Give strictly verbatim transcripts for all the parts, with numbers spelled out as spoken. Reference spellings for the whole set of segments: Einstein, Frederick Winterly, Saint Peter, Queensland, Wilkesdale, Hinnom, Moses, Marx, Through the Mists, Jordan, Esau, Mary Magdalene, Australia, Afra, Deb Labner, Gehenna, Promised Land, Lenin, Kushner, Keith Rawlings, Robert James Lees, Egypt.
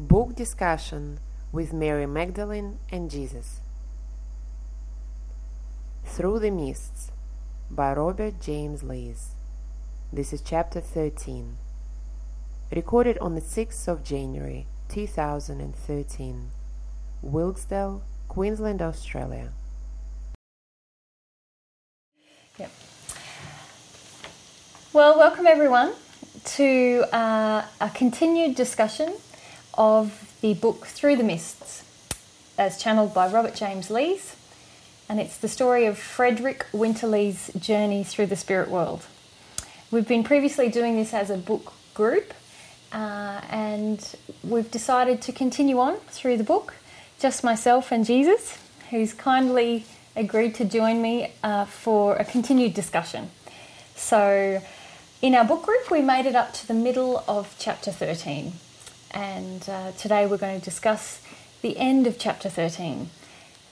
Book discussion with Mary Magdalene and Jesus. Through the Mists by Robert James Lees. This is chapter thirteen. Recorded on the sixth of January two thousand thirteen, Wilkesdale, Queensland, Australia. Yep. Well, welcome everyone to uh, a continued discussion of the book Through the Mists, as channelled by Robert James Lees, and it's the story of Frederick Winterly's journey through the spirit world. We've been previously doing this as a book group, uh, and we've decided to continue on through the book, just myself and Jesus, who's kindly agreed to join me uh, for a continued discussion. So in our book group, we made it up to the middle of chapter thirteen. And uh, today we're going to discuss the end of chapter thirteen.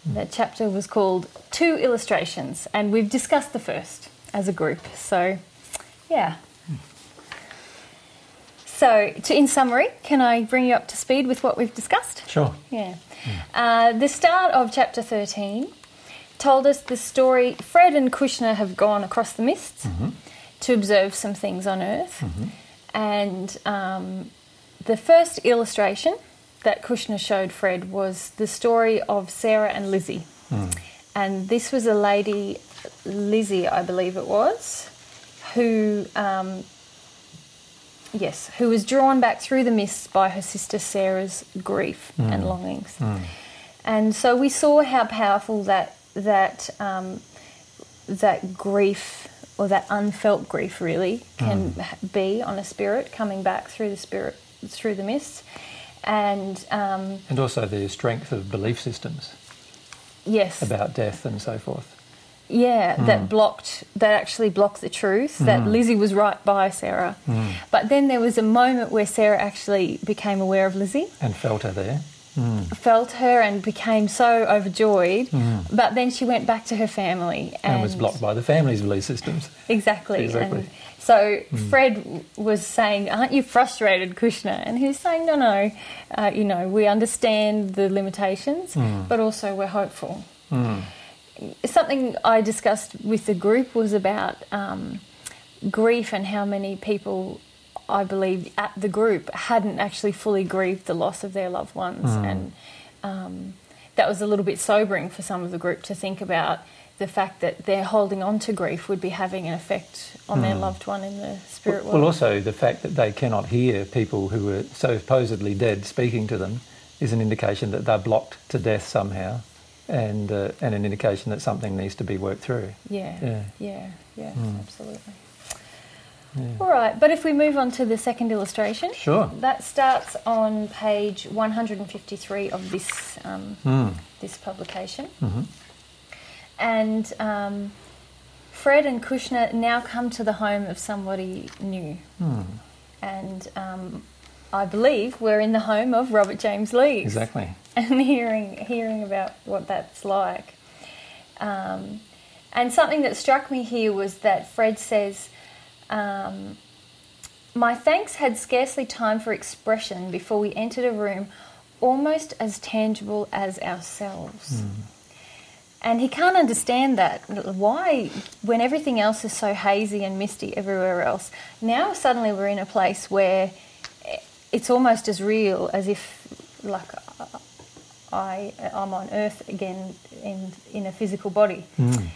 That chapter was called Two Illustrations, and we've discussed the first as a group. So, yeah. So, to, in summary, can I bring you up to speed with what we've discussed? Sure. Yeah. Uh, the start of chapter thirteen told us the story. Fred and Kushner have gone across the mists mm-hmm. to observe some things on Earth. Mm-hmm. And Um, the first illustration that Kushner showed Fred was the story of Sarah and Lizzie. Mm. And this was a lady, Lizzie, I believe it was, who, um, yes, who was drawn back through the mists by her sister Sarah's grief mm. and longings. Mm. And so we saw how powerful that that um, that grief, or that unfelt grief really, can mm. be on a spirit coming back through the spirit through the mists, and um, and also the strength of belief systems. Yes, about death and so forth. Yeah, mm. that blocked, that actually blocked the truth. Mm. That Lizzie was right by Sarah, mm. but then there was a moment where Sarah actually became aware of Lizzie and felt her there, mm. felt her and became so overjoyed. Mm. But then she went back to her family and, and was blocked by the family's belief systems. Exactly, exactly. And so Fred mm. was saying, aren't you frustrated, Kushner? And he was saying, no, no, uh, you know, we understand the limitations, mm. but also we're hopeful. Mm. Something I discussed with the group was about um, grief and how many people, I believe, at the group hadn't actually fully grieved the loss of their loved ones. Mm. And um, that was a little bit sobering for some of the group to think about. The fact that they're holding on to grief would be having an effect on mm. their loved one in the spirit world. Well, also the fact that they cannot hear people who are supposedly dead speaking to them is an indication that they're blocked to death somehow, and uh, and an indication that something needs to be worked through. Yeah, yeah, yeah, yeah mm. absolutely. Yeah. All right, but if we move on to the second illustration. Sure. That starts on page one hundred fifty-three of this, um, mm. this publication. Mm-hmm. And um, Fred and Kushner now come to the home of somebody new. Mm. And um, I believe we're in the home of Robert James Lees. Exactly. And hearing hearing about what that's like. Um, and something that struck me here was that Fred says, um, my thanks had scarcely time for expression before we entered a room almost as tangible as ourselves. Mm. And he can't understand that. Why, when everything else is so hazy and misty everywhere else, now suddenly we're in a place where it's almost as real as if, like, I, I'm on earth again in, in a physical body. Mm.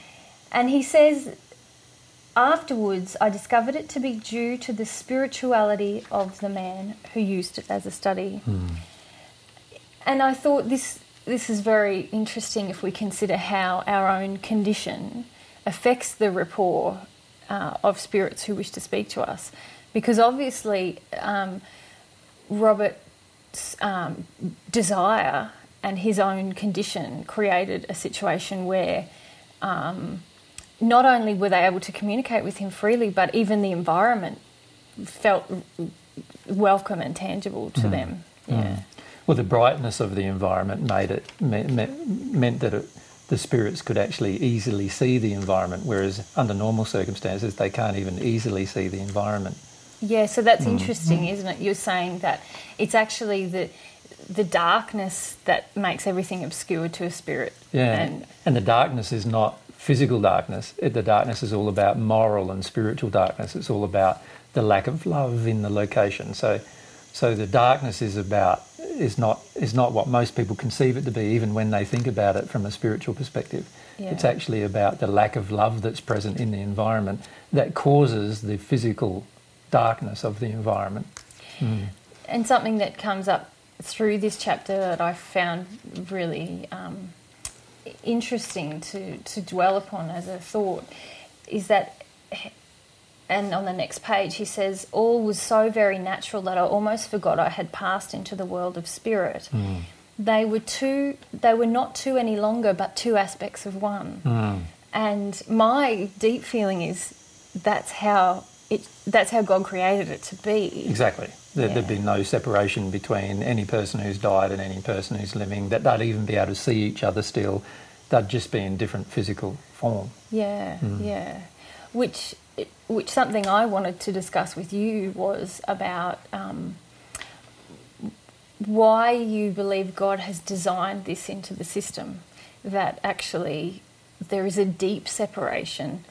And he says, afterwards I discovered it to be due to the spirituality of the man who used it as a study. Mm. And I thought this... This is very interesting if we consider how our own condition affects the rapport uh, of spirits who wish to speak to us. Because obviously um, Robert's um, desire and his own condition created a situation where um, not only were they able to communicate with him freely, but even the environment felt welcome and tangible to mm. them. Yeah. Mm. Well, the brightness of the environment made it me, me, meant that it, the spirits could actually easily see the environment, whereas under normal circumstances they can't even easily see the environment. Yeah, so that's mm. interesting, isn't it? You're saying that it's actually the the darkness that makes everything obscure to a spirit. Yeah, and, and the darkness is not physical darkness. It, the darkness is all about moral and spiritual darkness. It's all about the lack of love in the location. So, so the darkness is about is not is not what most people conceive it to be, even when they think about it from a spiritual perspective. Yeah. It's actually about the lack of love that's present in the environment that causes the physical darkness of the environment. Mm. And something that comes up through this chapter that I found really um, interesting to, to dwell upon as a thought is that, and on the next page he says, all was so very natural that I almost forgot I had passed into the world of spirit. Mm. They were two, they were not two any longer, but two aspects of one. Mm. And my deep feeling is that's how it, that's how God created it to be. Exactly. There, yeah. There'd be no separation between any person who's died and any person who's living. That they'd even be able to see each other still. They'd just be in different physical form. Yeah, mm. yeah. Which, which something I wanted to discuss with you was about um, why you believe God has designed this into the system. That actually there is a deep separation,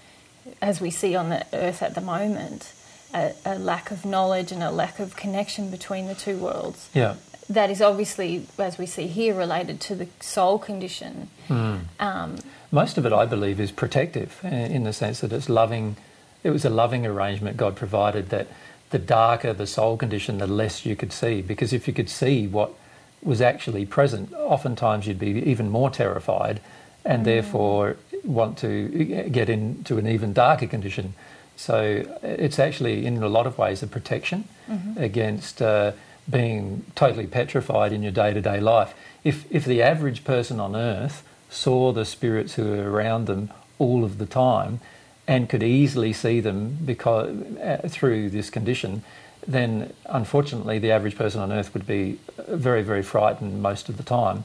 as we see on the earth at the moment, a, a lack of knowledge and a lack of connection between the two worlds. Yeah. That is obviously, as we see here, related to the soul condition. Mm. Um, Most of it, I believe, is protective in the sense that it's loving. It was a loving arrangement God provided, that the darker the soul condition, the less you could see. Because if you could see what was actually present, oftentimes you'd be even more terrified and mm. therefore want to get into an even darker condition. So it's actually in a lot of ways a protection mm-hmm. against uh, being totally petrified in your day-to-day life. If if the average person on earth saw the spirits who were around them all of the time and could easily see them because uh, through this condition, then unfortunately the average person on earth would be very, very frightened most of the time.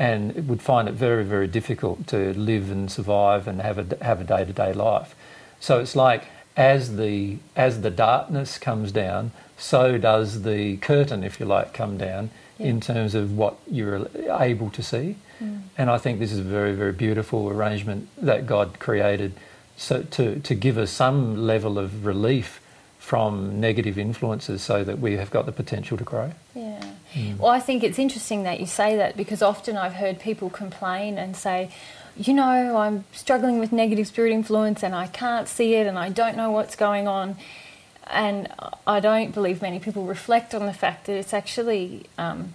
And it would find it very, very difficult to live and survive and have a have a day-to-day life. So it's like as the as the darkness comes down, so does the curtain, if you like, come down yeah. in terms of what you're able to see. Mm. And I think this is a very, very beautiful arrangement that God created, so to to give us some level of relief from negative influences, so that we have got the potential to grow. Yeah. Mm. Well, I think it's interesting that you say that, because often I've heard people complain and say, you know, I'm struggling with negative spirit influence and I can't see it and I don't know what's going on. And I don't believe many people reflect on the fact that it's actually, um,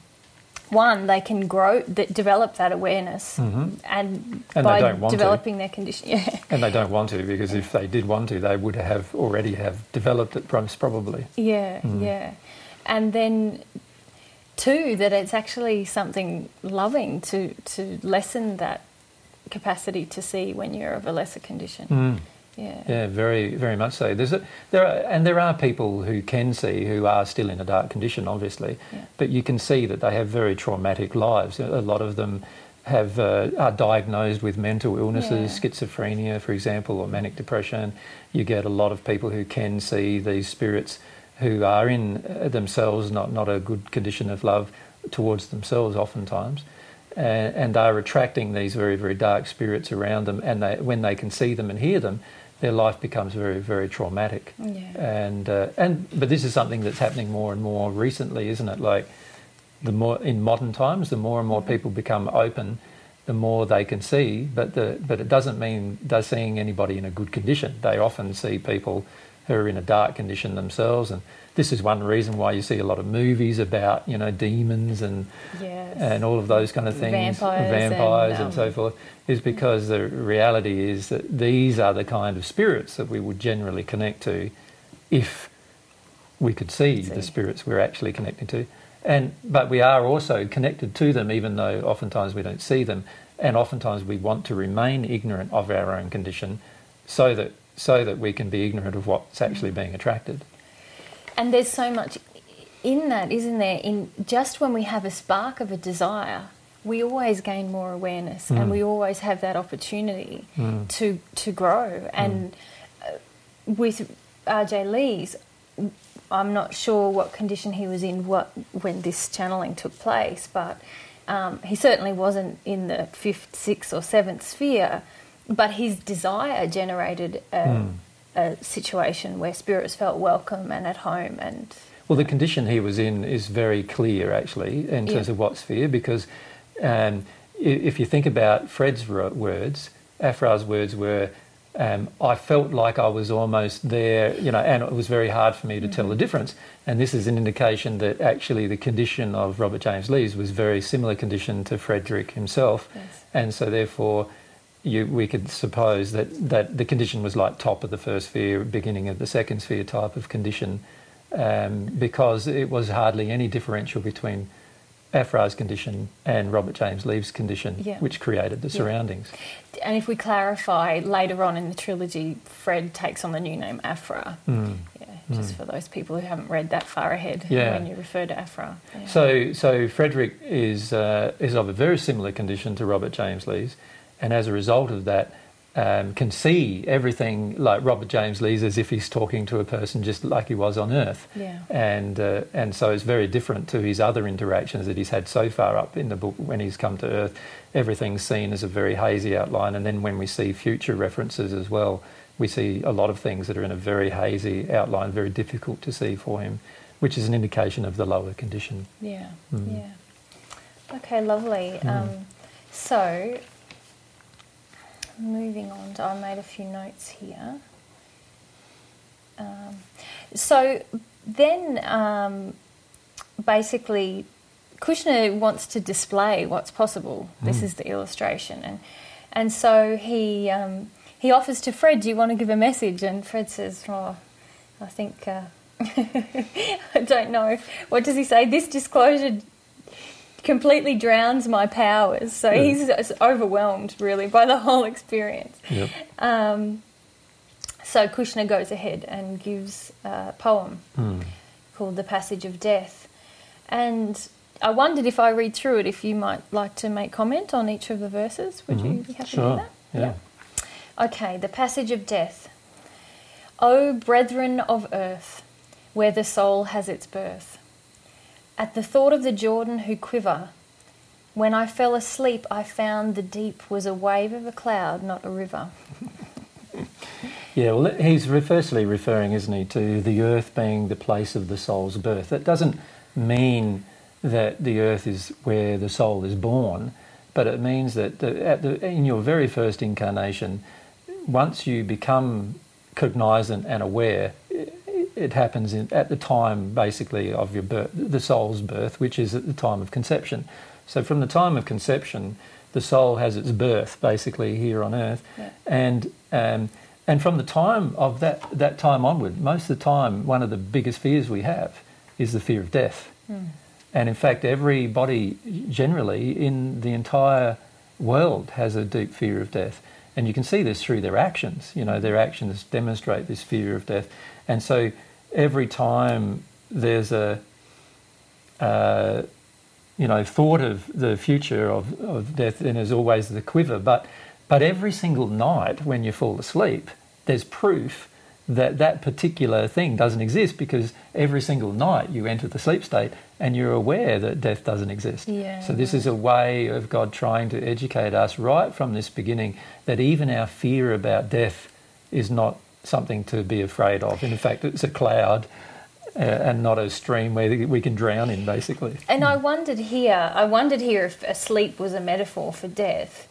one, they can grow, that develop that awareness mm-hmm. and, and by they don't want developing to. Their condition. Yeah. And they don't want to, because if they did want to, they would have already have developed it probably. Yeah, mm. yeah. And then Two, that it's actually something loving to, to lessen that capacity to see when you're of a lesser condition. Mm. Yeah, yeah, very, very much so. There's a, there are, and there are people who can see who are still in a dark condition, obviously, yeah. but you can see that they have very traumatic lives. A lot of them have uh, are diagnosed with mental illnesses, yeah. schizophrenia, for example, or manic depression. You get a lot of people who can see these spirits who are in themselves not, not a good condition of love towards themselves oftentimes, and, and are attracting these very, very dark spirits around them, and they, when they can see them and hear them, their life becomes very, very traumatic. Yeah. And uh, and but this is something that's happening more and more recently, isn't it? Like the more in modern times, the more and more people become open, the more they can see, but the but it doesn't mean they're seeing anybody in a good condition. They often see people who are in a dark condition themselves, and this is one reason why you see a lot of movies about, you know, demons and yes. and all of those kind of things, vampires, vampires and, um, and so forth, is because the reality is that these are the kind of spirits that we would generally connect to if we could see, see the spirits we're actually connecting to, and but we are also connected to them, even though oftentimes we don't see them, and oftentimes we want to remain ignorant of our own condition, so that. so that we can be ignorant of what's actually being attracted. And there's so much in that, isn't there? In just when we have a spark of a desire, we always gain more awareness mm. and we always have that opportunity mm. to to grow. And mm. with R J Lees, I'm not sure what condition he was in what, when this channeling took place, but um, he certainly wasn't in the fifth, sixth or seventh sphere, but his desire generated a, mm. a situation where spirits felt welcome and at home. And well, the condition he was in is very clear, actually, in terms yeah. of what sphere, because um, if you think about Fred's words, Afra's words were, Um, I felt like I was almost there, you know, and it was very hard for me to mm-hmm. tell the difference. And this is an indication that actually the condition of Robert James Lees was very similar condition to Frederick himself. Yes. And so therefore you, we could suppose that, that the condition was like top of the first sphere, beginning of the second sphere type of condition, um, because it was hardly any differential between Afra's condition and Robert James Lees' condition, yeah. which created the yeah. surroundings. And if we clarify, later on in the trilogy, Fred takes on the new name Afra, mm. yeah, just mm. for those people who haven't read that far ahead yeah. when you refer to Afra. Yeah. So so Frederick is, uh, is of a very similar condition to Robert James Lees, and as a result of that, um, can see everything like Robert James Lees as if he's talking to a person just like he was on Earth. Yeah. And uh, and so it's very different to his other interactions that he's had so far up in the book when he's come to Earth. Everything's seen as a very hazy outline, and then when we see future references as well, we see a lot of things that are in a very hazy outline, very difficult to see for him, which is an indication of the lower condition. Yeah, mm. yeah. Okay, lovely. Mm. Um, so... Moving on, I made a few notes here. Um, so then um, basically Kushner wants to display what's possible. Mm. This is the illustration. And and so he um, he offers to Fred, do you want to give a message? And Fred says, oh, I think, uh, I don't know. What does he say? This disclosure completely drowns my powers. So yeah. he's overwhelmed, really, by the whole experience. Yep. Um, so Kushner goes ahead and gives a poem mm. called The Passage of Death. And I wondered if I read through it, if you might like to make comment on each of the verses. Would mm-hmm. you be happy sure. to do that? Yeah. yeah. Okay, The Passage of Death. O brethren of earth, where the soul has its birth, at the thought of the Jordan who quiver, when I fell asleep I found the deep was a wave of a cloud, not a river. Yeah, well, he's firstly referring, isn't he, to the earth being the place of the soul's birth. That doesn't mean that the earth is where the soul is born, but it means that the, at the, in your very first incarnation, once you become cognizant and aware, it happens in, at the time, basically, of your birth, the soul's birth, which is at the time of conception. So from the time of conception, the soul has its birth, basically, here on earth. Yeah. And um, and from the time of that, that time onward, most of the time, one of the biggest fears we have is the fear of death. Mm. And in fact, every body generally in the entire world has a deep fear of death. And you can see this through their actions. You know, their actions demonstrate this fear of death. And so every time there's a, uh, you know, thought of the future of, of death, then there's always the quiver. But but every single night when you fall asleep, there's proof that that particular thing doesn't exist, because every single night you enter the sleep state and you're aware that death doesn't exist. Yeah, so this right. is a way of God trying to educate us right from this beginning that even our fear about death is not something to be afraid of. In fact, it's a cloud uh, and not a stream where we can drown in, basically. And I wondered here, I wondered here if sleep was a metaphor for death,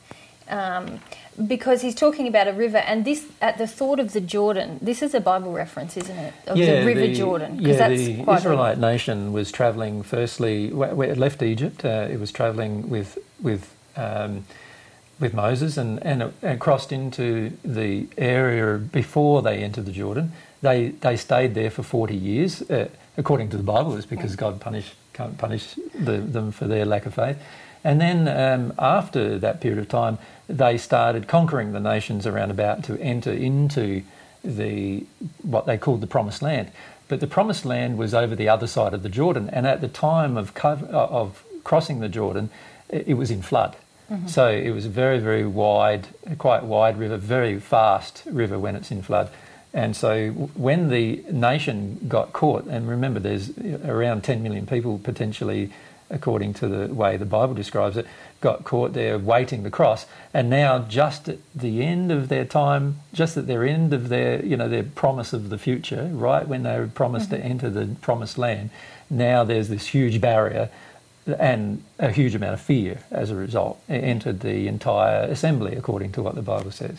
um, because he's talking about a river, and this, at the thought of the Jordan, this is a Bible reference, isn't it? Of yeah, the River the, Jordan. Yeah, that's the quite Israelite a... nation was travelling, firstly, where it left Egypt, uh, it was travelling with... with um, with Moses and, and, and crossed into the area before they entered the Jordan. They they stayed there for forty years, uh, according to the Bible. It's because God punished, can't punish the, them for their lack of faith. And then um, after that period of time, they started conquering the nations around about to enter into the what they called the Promised Land. But the Promised Land was over the other side of the Jordan, and at the time of co- of crossing the Jordan, it, it was in flood. Mm-hmm. So it was a very, very wide, quite wide river, very fast river when it's in flood. And so when the nation got caught, and remember there's around ten million people potentially, according to the way the Bible describes it, got caught there waiting the cross. And now just at the end of their time, just at their end of their, you know, their promise of the future, right when they were promised mm-hmm. to enter the Promised Land, now there's this huge barrier and a huge amount of fear as a result. It entered the entire assembly, according to what the Bible says.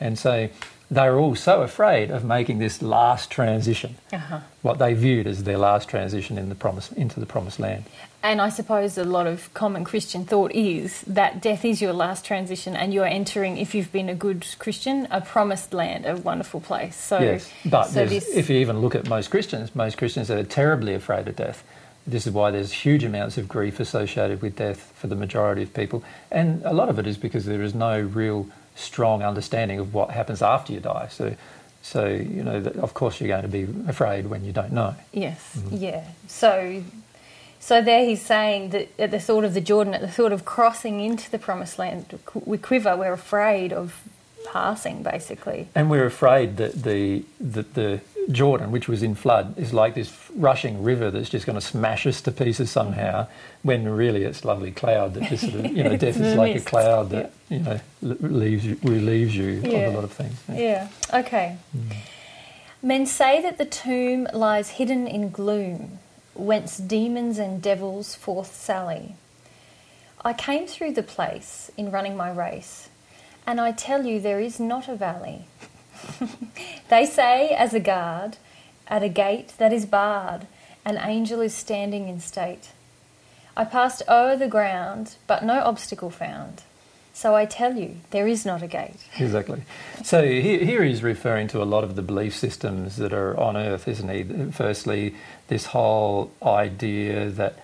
And so they were all so afraid of making this last transition, uh-huh. what they viewed as their last transition in the promise, into the Promised Land. And I suppose a lot of common Christian thought is that death is your last transition and you're entering, if you've been a good Christian, a promised land, a wonderful place. So, yes, but so this... if you even look at most Christians, most Christians are terribly afraid of death. This is why there's huge amounts of grief associated with death for the majority of people. And a lot of it is because there is no real strong understanding of what happens after you die. So, so you know, of course you're going to be afraid when you don't know. Yes, mm-hmm. yeah. So so there he's saying that at the thought of the Jordan, at the thought of crossing into the Promised Land, we quiver, we're afraid of passing, basically. And we're afraid that the that the Jordan, which was in flood, is like this rushing river that's just going to smash us to pieces somehow, when really it's lovely cloud that just sort of, you know, death is like mist. A cloud that, yeah. you know, leaves you, relieves you yeah. of a lot of things. Yeah, yeah. okay. Mm. Men say that the tomb lies hidden in gloom, whence demons and devils forth sally. I came through the place in running my race, and I tell you there is not a valley. They say, as a guard, at a gate that is barred, an angel is standing in state. I passed o'er the ground, but no obstacle found. So I tell you, there is not a gate. Exactly. So here, here he's referring to a lot of the belief systems that are on earth, isn't he? Firstly, this whole idea that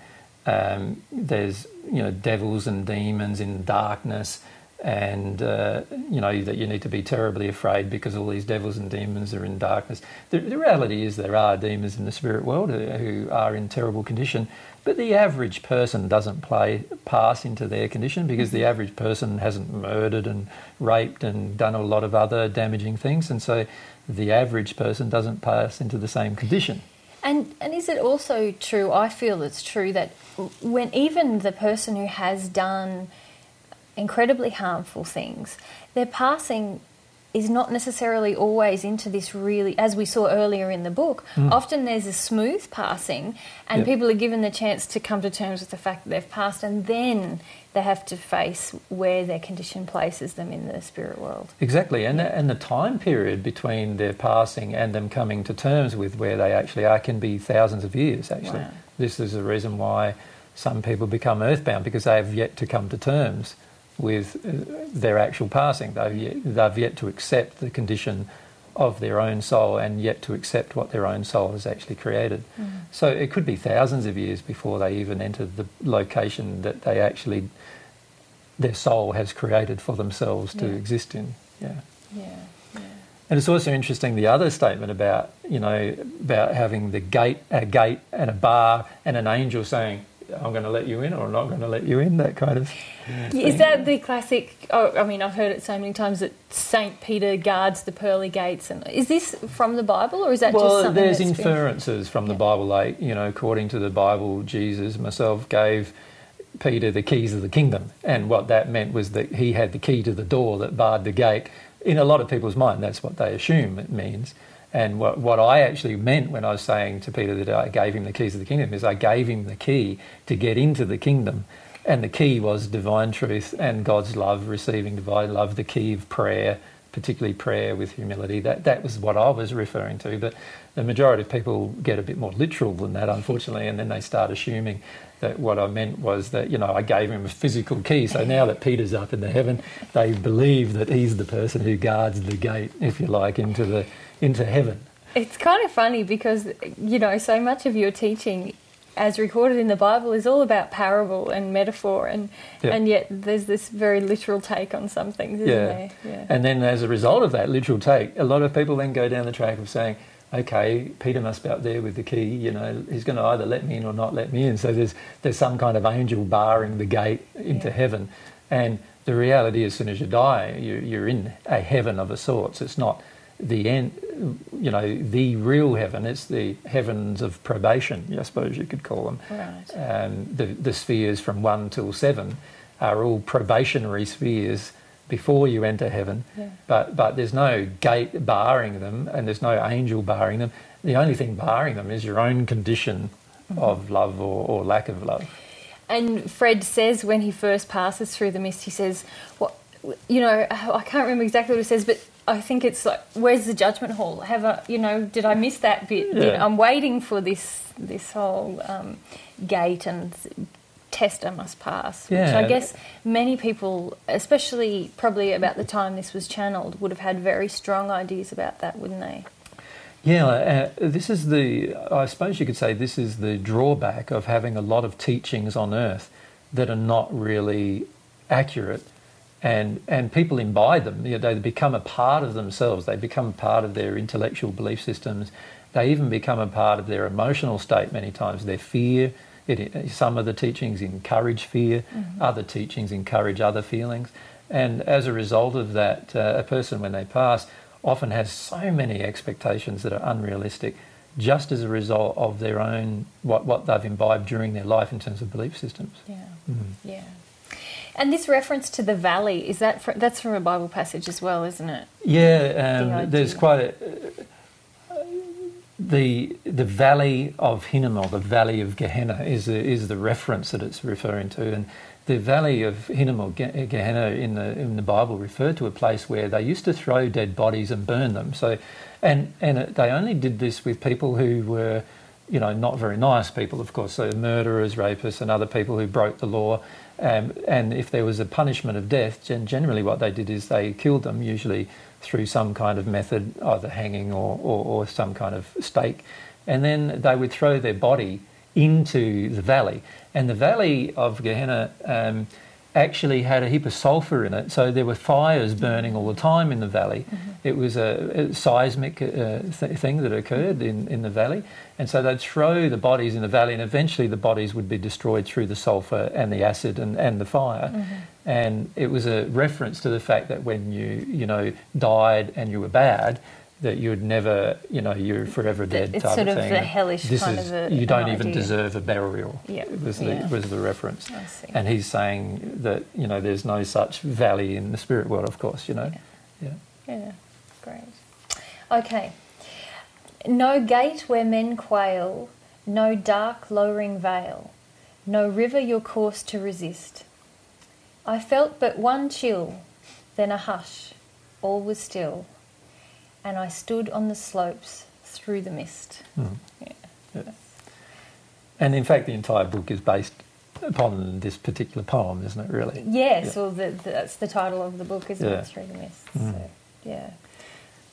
um, there's, you know, devils and demons in darkness, and, uh, you know, that you need to be terribly afraid because all these devils and demons are in darkness. The, the reality is there are demons in the spirit world who are in terrible condition, but the average person doesn't play pass into their condition because the average person hasn't murdered and raped and done a lot of other damaging things, and so the average person doesn't pass into the same condition. And and is it also true, I feel it's true, that when even the person who has done incredibly harmful things, their passing is not necessarily always into this really, as we saw earlier in the book, mm. often there's a smooth passing and yep. people are given the chance to come to terms with the fact that they've passed, and then they have to face where their condition places them in the spirit world. Exactly, and, yeah. the, and the time period between their passing and them coming to terms with where they actually are can be thousands of years, actually. Wow. This is the reason why some people become earthbound, because they have yet to come to terms with their actual passing. They've yet, they've yet to accept the condition of their own soul and yet to accept what their own soul has actually created. Mm. So it could be thousands of years before they even enter the location that they actually, their soul has created for themselves to yeah. exist in. Yeah. yeah. Yeah. And it's also interesting, the other statement about, you know, about having the gate, a gate and a bar and an angel saying, I'm going to let you in or I'm not going to let you in, that kind of thing. Is that the classic, oh, I mean, I've heard it so many times that Saint Peter guards the pearly gates. And is this from the Bible or is that well, just something Well, there's that's inferences been... from the yeah. Bible. Like, you know, according to the Bible, Jesus himself gave Peter the keys of the kingdom, and what that meant was that he had the key to the door that barred the gate. In a lot of people's mind, that's what they assume it means. And what, what I actually meant when I was saying to Peter that I gave him the keys of the kingdom is I gave him the key to get into the kingdom. And the key was divine truth and God's love, receiving divine love, the key of prayer, particularly prayer with humility. That that was what I was referring to. But the majority of people get a bit more literal than that, unfortunately, and then they start assuming that what I meant was that, you know, I gave him a physical key. So now that Peter's up in the heaven, they believe that he's the person who guards the gate, if you like, into the... into heaven. It's kind of funny because, you know, so much of your teaching as recorded in the Bible is all about parable and metaphor, and yeah. and yet there's this very literal take on some things, isn't yeah. there? Yeah. And then as a result of that literal take, a lot of people then go down the track of saying, okay, Peter must be up there with the key, you know, he's going to either let me in or not let me in. So there's there's some kind of angel barring the gate into yeah. heaven. And the reality is, as soon as you die, you, you're in a heaven of a sort. So it's not the end, you know, the real heaven. It's the heavens of probation, I suppose you could call them. Right. Um, the, the spheres from one till seven are all probationary spheres before you enter heaven. Yeah. But but there's no gate barring them, and there's no angel barring them. The only thing barring them is your own condition mm-hmm. of love or, or lack of love. And Fred says when he first passes through the mist, he says, "What, you know, I can't remember exactly what he says, but I think it's like, where's the judgment hall? Have I, you know, did I miss that bit? Yeah. You know, I'm waiting for this this whole um, gate and test I must pass." Yeah. Which I guess many people, especially probably about the time this was channeled, would have had very strong ideas about that, wouldn't they? Yeah, uh, this is the, I suppose you could say this is the drawback of having a lot of teachings on earth that are not really accurate, and and people imbibe them. You know, they become a part of themselves. They become part of their intellectual belief systems. They even become a part of their emotional state many times, their fear. It, some of the teachings encourage fear, mm-hmm. other teachings encourage other feelings. And as a result of that, uh, a person, when they pass, often has so many expectations that are unrealistic just as a result of their own, what, what they've imbibed during their life in terms of belief systems. Yeah, mm. yeah. And this reference to the valley, is that fr- that's from a Bible passage as well, isn't it? Yeah, um, the there's quite a... Uh, The the valley of Hinnom, or the valley of Gehenna, is the, is the reference that it's referring to, and the valley of Hinnom or Ge- Gehenna in the in the Bible referred to a place where they used to throw dead bodies and burn them. So, and and it, they only did this with people who were, you know, not very nice people, of course. So murderers, rapists, and other people who broke the law. Um, and if there was a punishment of death, gen- generally what they did is they killed them, usually through some kind of method, either hanging or, or, or some kind of stake. And then they would throw their body into the valley. And the valley of Gehenna um, actually had a heap of sulphur in it, so there were fires burning all the time in the valley. Mm-hmm. It was a, a seismic uh, th- thing that occurred in, in the valley. And so they'd throw the bodies in the valley, and eventually the bodies would be destroyed through the sulphur and the acid and, and the fire. Mm-hmm. And it was a reference to the fact that when you, you know, died and you were bad, that you'd never, you know, you're forever dead type of thing. It's sort of the hellish kind of a... You don't even deserve a burial, was the, was the reference. I see. And he's saying that, you know, there's no such valley in the spirit world, of course, you know. Yeah. Yeah, yeah. Great. Okay. No gate where men quail, no dark lowering veil, no river your course to resist. I felt but one chill, then a hush, all was still, and I stood on the slopes through the mist. Mm. Yeah. Yeah. And in fact, the entire book is based upon this particular poem, isn't it, really? Yes, yeah. Well, the, the, that's the title of the book, isn't yeah. it, Through the Mist? Mm. So, yeah.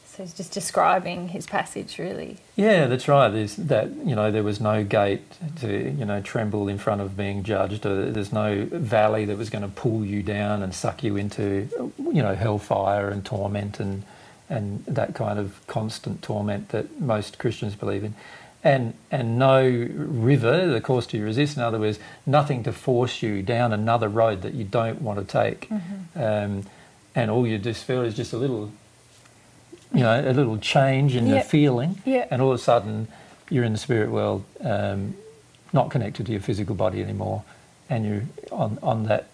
So he's just describing his passage, really. Yeah, that's right. There's that, you know, there was no gate to, you know, tremble in front of being judged. Or there's no valley that was going to pull you down and suck you into, you know, hellfire and torment and and that kind of constant torment that most Christians believe in. And and no river, the course to resist. In other words, nothing to force you down another road that you don't want to take. Mm-hmm. Um, and all you just feel is just a little... You know, a little change in yep. the feeling, yep. and all of a sudden you're in the spirit world, um, not connected to your physical body anymore, and you're on, on that,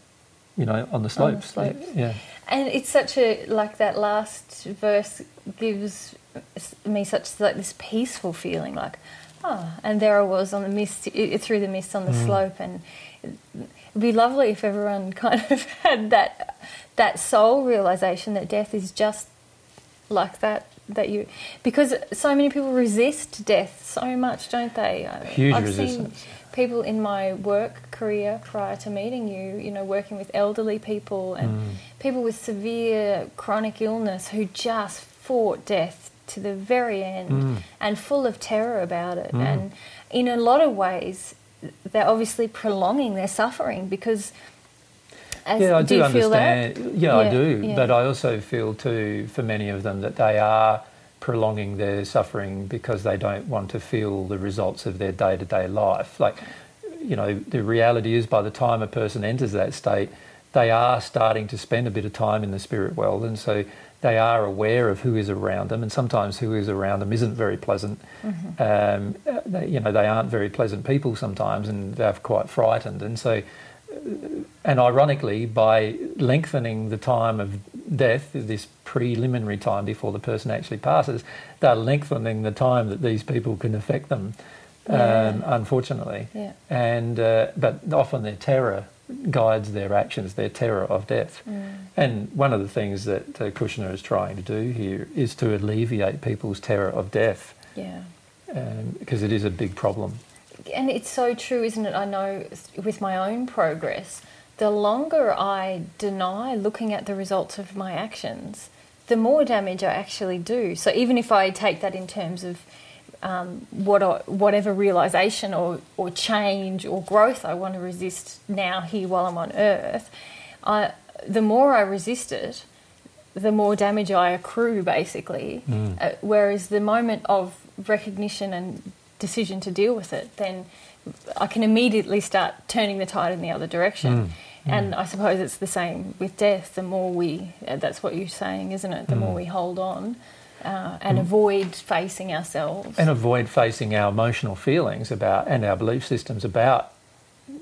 you know, on the slopes. On the slopes. Yeah. And it's such a, like that last verse gives me such like this peaceful feeling, like, oh, and there I was on the mist, through the mist on the mm. slope, and it'd be lovely if everyone kind of had that that soul realisation that death is just like that, that you, because so many people resist death so much, don't they? I mean, huge I've resistance. Seen people in my work career prior to meeting you, you know, working with elderly people and mm. people with severe chronic illness who just fought death to the very end mm. and full of terror about it. Mm. And in a lot of ways, they're obviously prolonging their suffering because. As, yeah, I do, do understand. Yeah, yeah, I do. Yeah. But I also feel too, for many of them, that they are prolonging their suffering because they don't want to feel the results of their day-to-day life. Like, you know, the reality is by the time a person enters that state, they are starting to spend a bit of time in the spirit world, and so they are aware of who is around them, and sometimes who is around them isn't very pleasant. Mm-hmm. um, they, you know, they aren't very pleasant people sometimes, and they're quite frightened. And so, and ironically, by lengthening the time of death, this preliminary time before the person actually passes, they're lengthening the time that these people can affect them, yeah. um, unfortunately. Yeah. And uh, but often their terror guides their actions, their terror of death. Mm. And one of the things that uh, Kushner is trying to do here is to alleviate people's terror of death. Yeah. Um, because it is a big problem. And it's so true, isn't it? I know with my own progress, the longer I deny looking at the results of my actions, the more damage I actually do. So even if I take that in terms of Um, what or, whatever realisation or, or change or growth I want to resist now, here, while I'm on earth, I, the more I resist it, the more damage I accrue, basically. Mm. Uh, whereas the moment of recognition and decision to deal with it, then I can immediately start turning the tide in the other direction. Mm. And I suppose it's the same with death. The more we, uh, that's what you're saying, isn't it? The mm. more we hold on. Uh, and avoid facing ourselves. And avoid facing our emotional feelings about and our belief systems about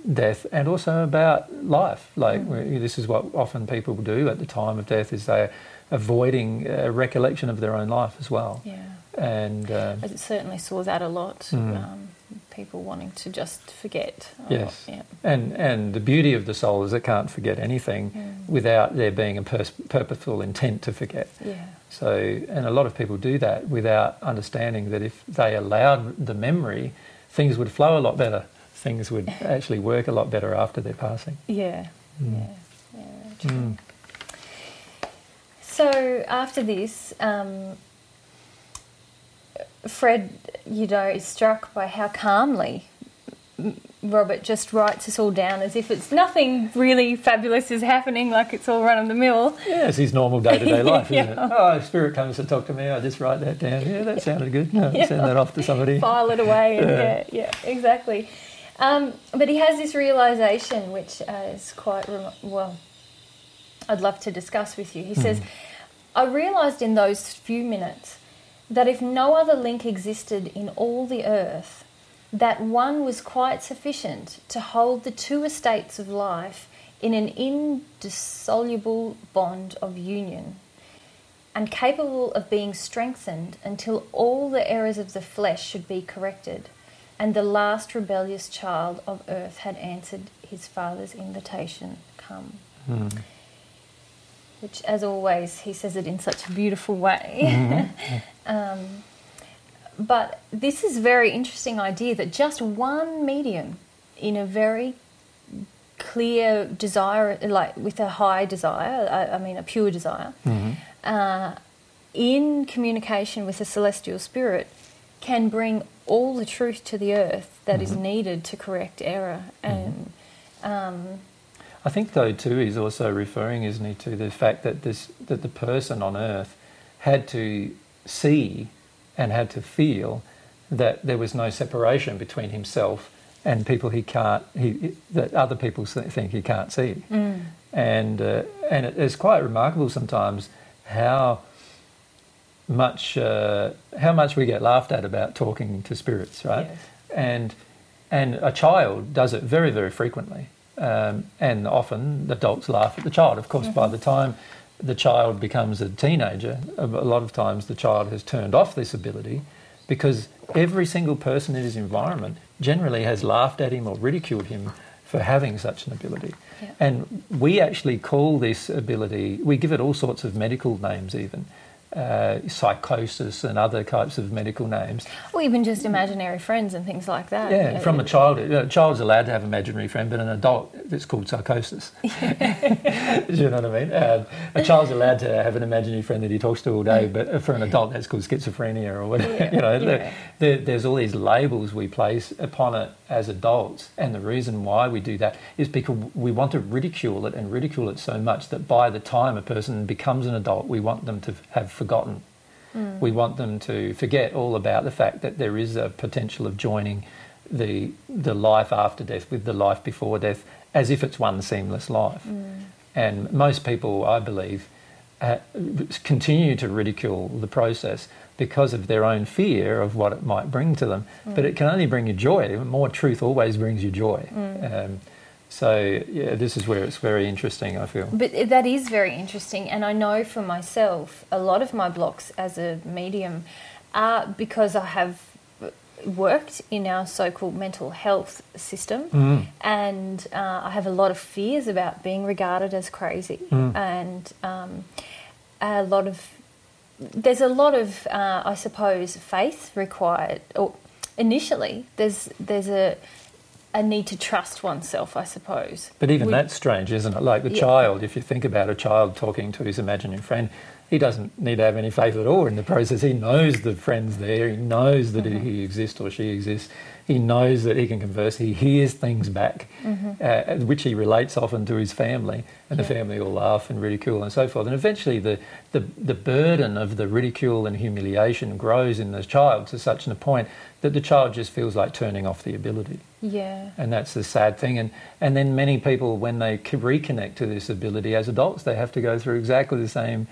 death and also about life. Like mm. this is what often people do at the time of death, is they're avoiding a recollection of their own life as well. Yeah. And um, I certainly saw that a lot, mm. um, people wanting to just forget. Yes. Lot, yeah. And and the beauty of the soul is it can't forget anything mm. without there being a pers- purposeful intent to forget. Yeah. So, and a lot of people do that without understanding that if they allowed the memory, things would flow a lot better. Things would actually work a lot better after their passing. Yeah, mm. yeah, yeah. Mm. So after this, um, Fred, you know, is struck by how calmly Robert just writes us all down as if it's nothing really fabulous is happening, like it's all run of the mill. Yeah, it's his normal day-to-day life, isn't yeah. it? Oh, spirit comes to talk to me, I just write that down. Yeah, that sounded good. No, yeah. Send that off to somebody. File it away. And yeah. yeah, yeah, exactly. Um, but he has this realisation, which uh, is quite, rem- well, I'd love to discuss with you. He says, mm. I realised in those few minutes that if no other link existed in all the earth, that one was quite sufficient to hold the two estates of life in an indissoluble bond of union, and capable of being strengthened until all the errors of the flesh should be corrected, and the last rebellious child of earth had answered his father's invitation, come. Hmm. Which, as always, he says it in such a beautiful way. Mm-hmm. um, But this is a very interesting idea that just one medium in a very clear desire, like with a high desire, I, I mean a pure desire, mm-hmm. uh, in communication with the celestial spirit can bring all the truth to the earth that mm-hmm. is needed to correct error. And mm-hmm. um, I think, though, too, he's also referring, isn't he, to the fact that this that the person on earth had to see and had to feel that there was no separation between himself and people he can't, he, that other people think he can't see. Mm. And uh, and it is quite remarkable sometimes how much uh, how much we get laughed at about talking to spirits, right? Yes. And and a child does it very, very frequently, um, and often adults laugh at the child. Of course, mm-hmm. by the time the child becomes a teenager, a lot of times the child has turned off this ability because every single person in his environment generally has laughed at him or ridiculed him for having such an ability. Yeah. And we actually call this ability, we give it all sorts of medical names even, uh, psychosis and other types of medical names. Or even just imaginary friends and things like that. Yeah, yeah. From a child, a child's allowed to have an imaginary friend, but an adult, it's called psychosis. Yeah. Do you know what I mean? Um, a child's allowed to have an imaginary friend that he talks to all day, but for an adult that's called schizophrenia or whatever. Yeah. You know, yeah. there, there, there's all these labels we place upon it as adults, and the reason why we do that is because we want to ridicule it and ridicule it so much that by the time a person becomes an adult, we want them to have forgotten. Mm. We want them to forget all about the fact that there is a potential of joining the the life after death with the life before death as if it's one seamless life. Mm. And most people, I believe, uh, continue to ridicule the process because of their own fear of what it might bring to them. Mm. But it can only bring you joy. More truth always brings you joy. Mm. Um, so, yeah, this is where it's very interesting, I feel. But that is very interesting. And I know for myself, a lot of my blocks as a medium are because I have worked in our so-called mental health system, mm. and uh, I have a lot of fears about being regarded as crazy, mm. and um, a lot of there's a lot of uh, I suppose faith required. Or initially, there's there's a a need to trust oneself, I suppose. But even Would, that's strange, isn't it? Like the yeah. child, if you think about a child talking to his imaginary friend. He doesn't need to have any faith at all in the process. He knows the friend's there. He knows that mm-hmm. he exists or she exists. He knows that he can converse. He hears things back, mm-hmm. uh, which he relates often to his family, and yeah. the family will laugh and ridicule and so forth. And eventually the, the, the burden of the ridicule and humiliation grows in the child to such a point that the child just feels like turning off the ability. Yeah. And that's the sad thing. And, and then many people, when they reconnect to this ability as adults, they have to go through exactly the same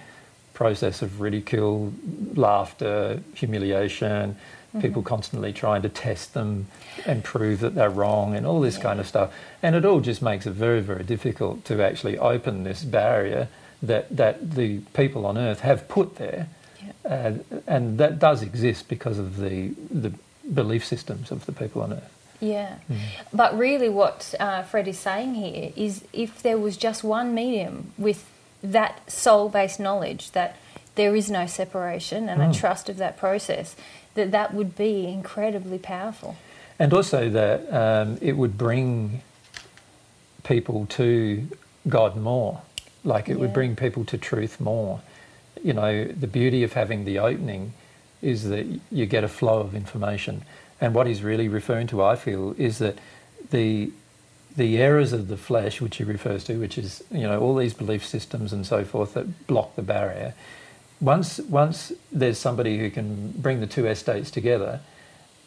process of ridicule, laughter, humiliation, mm-hmm. people constantly trying to test them and prove that they're wrong and all this yeah. kind of stuff. And it all just makes it very, very difficult to actually open this barrier that, that the people on Earth have put there. Yeah. Uh, and that does exist because of the, the belief systems of the people on Earth. Yeah, mm. But really what uh, Fred is saying here is if there was just one medium with that soul-based knowledge that there is no separation and mm. a trust of that process, that that would be incredibly powerful. And also that um, it would bring people to God more, like it yeah. would bring people to truth more. You know, the beauty of having the opening is that you get a flow of information. And what he's really referring to, I feel, is that the... the errors of the flesh, which he refers to, which is, you know, all these belief systems and so forth that block the barrier. Once once there's somebody who can bring the two estates together,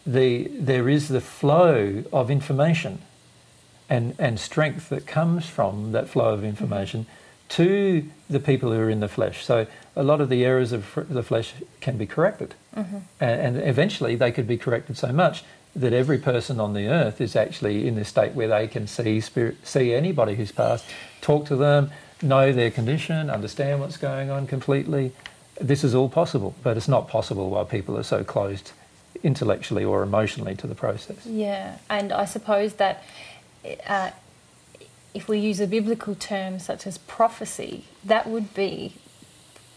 the there is the flow of information and, and strength that comes from that flow of information to the people who are in the flesh. So a lot of the errors of fr- the flesh can be corrected. Mm-hmm. And, and eventually they could be corrected so much that every person on the earth is actually in this state where they can see spirit, see anybody who's passed, talk to them, know their condition, understand what's going on completely. This is all possible, but it's not possible while people are so closed intellectually or emotionally to the process. Yeah, and I suppose that uh, if we use a biblical term such as prophecy, that would be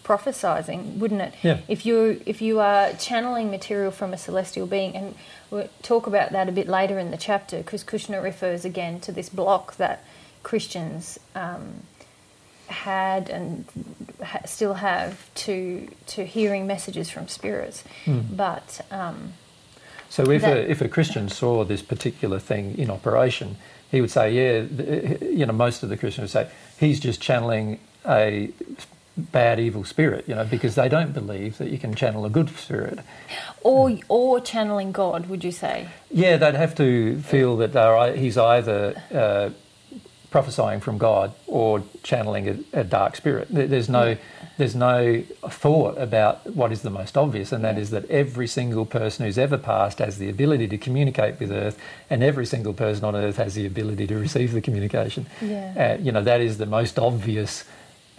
prophesizing, wouldn't it? Yeah. If you if you are channeling material from a celestial being, and we'll talk about that a bit later in the chapter, because Kushner refers again to this block that Christians um, had and ha- still have to to hearing messages from spirits. Mm. But um, so if that, a, if a Christian saw this particular thing in operation, he would say, yeah, the, you know, most of the Christians would say he's just channeling a bad evil spirit, you know, because they don't believe that you can channel a good spirit. Or or channeling God, would you say? Yeah, they'd have to feel that they're, he's either uh, prophesying from God or channeling a, a dark spirit. There's no, there's no thought about what is the most obvious, and that yeah. is that every single person who's ever passed has the ability to communicate with Earth, and every single person on Earth has the ability to receive the communication. Yeah. Uh, you know, that is the most obvious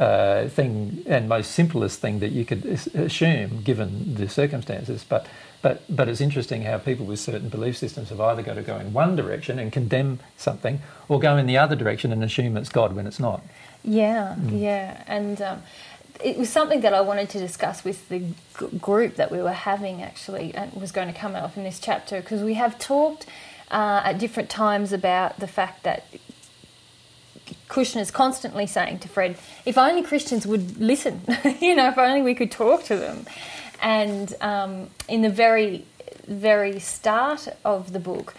Uh, thing and most simplest thing that you could assume given the circumstances, but but but it's interesting how people with certain belief systems have either got to go in one direction and condemn something, or go in the other direction and assume it's God when it's not. Yeah, mm. yeah, and um, it was something that I wanted to discuss with the g- group that we were having actually, and was going to come out in this chapter, because we have talked uh, at different times about the fact that Kushner's constantly saying to Fred, if only Christians would listen, you know, if only we could talk to them. And um, in the very, very start of the book,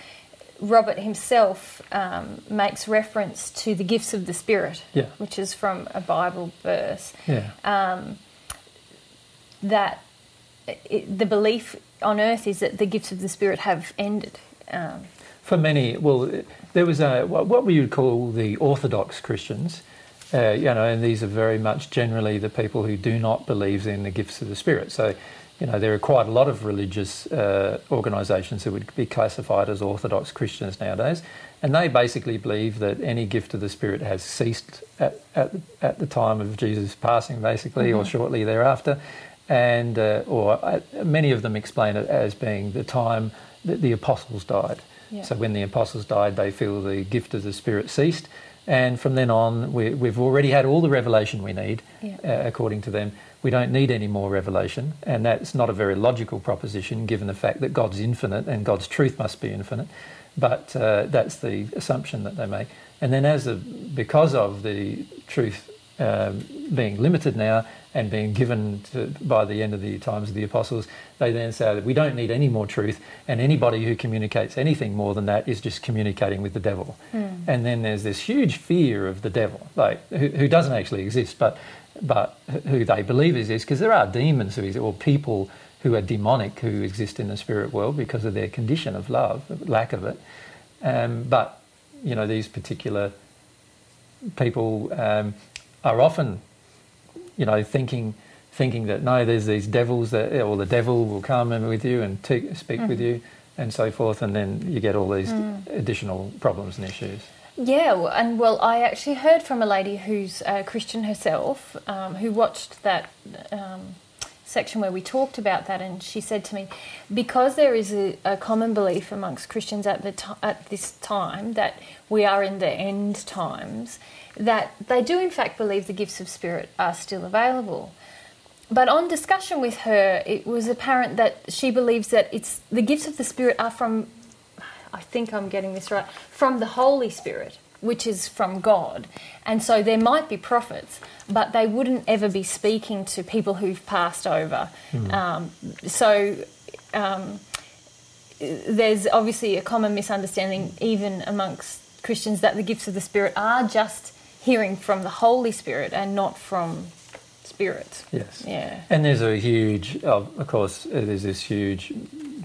Robert himself um, makes reference to the gifts of the Spirit, yeah. which is from a Bible verse, yeah. um, that it, the belief on earth is that the gifts of the Spirit have ended. Um, For many, well, there was a, what we would call the Orthodox Christians Uh, you know, and these are very much generally the people who do not believe in the gifts of the Spirit. So, you know, there are quite a lot of religious uh, organisations who would be classified as Orthodox Christians nowadays, and they basically believe that any gift of the Spirit has ceased at at, at the time of Jesus' passing, basically, mm-hmm. or shortly thereafter, and uh, or uh, many of them explain it as being the time that the apostles died. Yeah. So when the apostles died, they feel the gift of the Spirit ceased. And from then on, we, we've already had all the revelation we need, yeah. uh, according to them. We don't need any more revelation, and that's not a very logical proposition given the fact that God's infinite and God's truth must be infinite, but uh, that's the assumption that they make. And then as a, because of the truth um, being limited now and being given to, by the end of the times of the apostles, they then say that we don't need any more truth, and anybody who communicates anything more than that is just communicating with the devil. Mm. And then there's this huge fear of the devil, like who, who doesn't actually exist, but but who they believe exists, because there are demons who exist, or people who are demonic who exist in the spirit world because of their condition of love, lack of it. Um, but you know, these particular people um, are often, you know, thinking. thinking that, no, there's these devils, that, or the devil will come in with you and te- speak mm-hmm. with you and so forth, and then you get all these mm. additional problems and issues. Yeah, well, and well, I actually heard from a lady who's a Christian herself um, who watched that um, section where we talked about that, and she said to me, because there is a, a common belief amongst Christians at the t- at this time that we are in the end times, that they do in fact believe the gifts of spirit are still available. But on discussion with her, it was apparent that she believes that it's the gifts of the Spirit are from, I think I'm getting this right, from the Holy Spirit, which is from God. And so there might be prophets, but they wouldn't ever be speaking to people who've passed over. Mm. Um, so um, there's obviously a common misunderstanding even amongst Christians that the gifts of the Spirit are just hearing from the Holy Spirit and not from Spirit. Yes. Yeah. And there's a huge, of course, there's this huge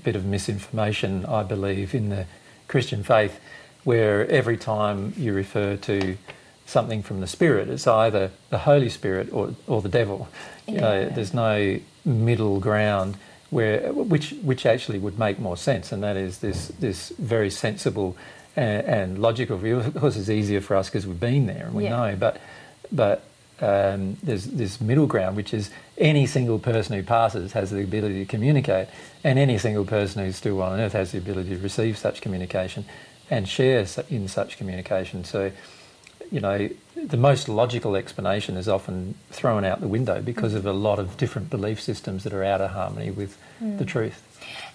bit of misinformation, I believe, in the Christian faith, where every time you refer to something from the Spirit, it's either the Holy Spirit or or the devil. You yeah. know, there's no middle ground where, which which actually would make more sense, and that is this this very sensible and, and logical view. Of course, it's easier for us because we've been there and we yeah. know, but but. Um, there's this middle ground, which is any single person who passes has the ability to communicate, and any single person who's still on earth has the ability to receive such communication and share in such communication. So, you know, the most logical explanation is often thrown out the window because of a lot of different belief systems that are out of harmony with mm. the truth.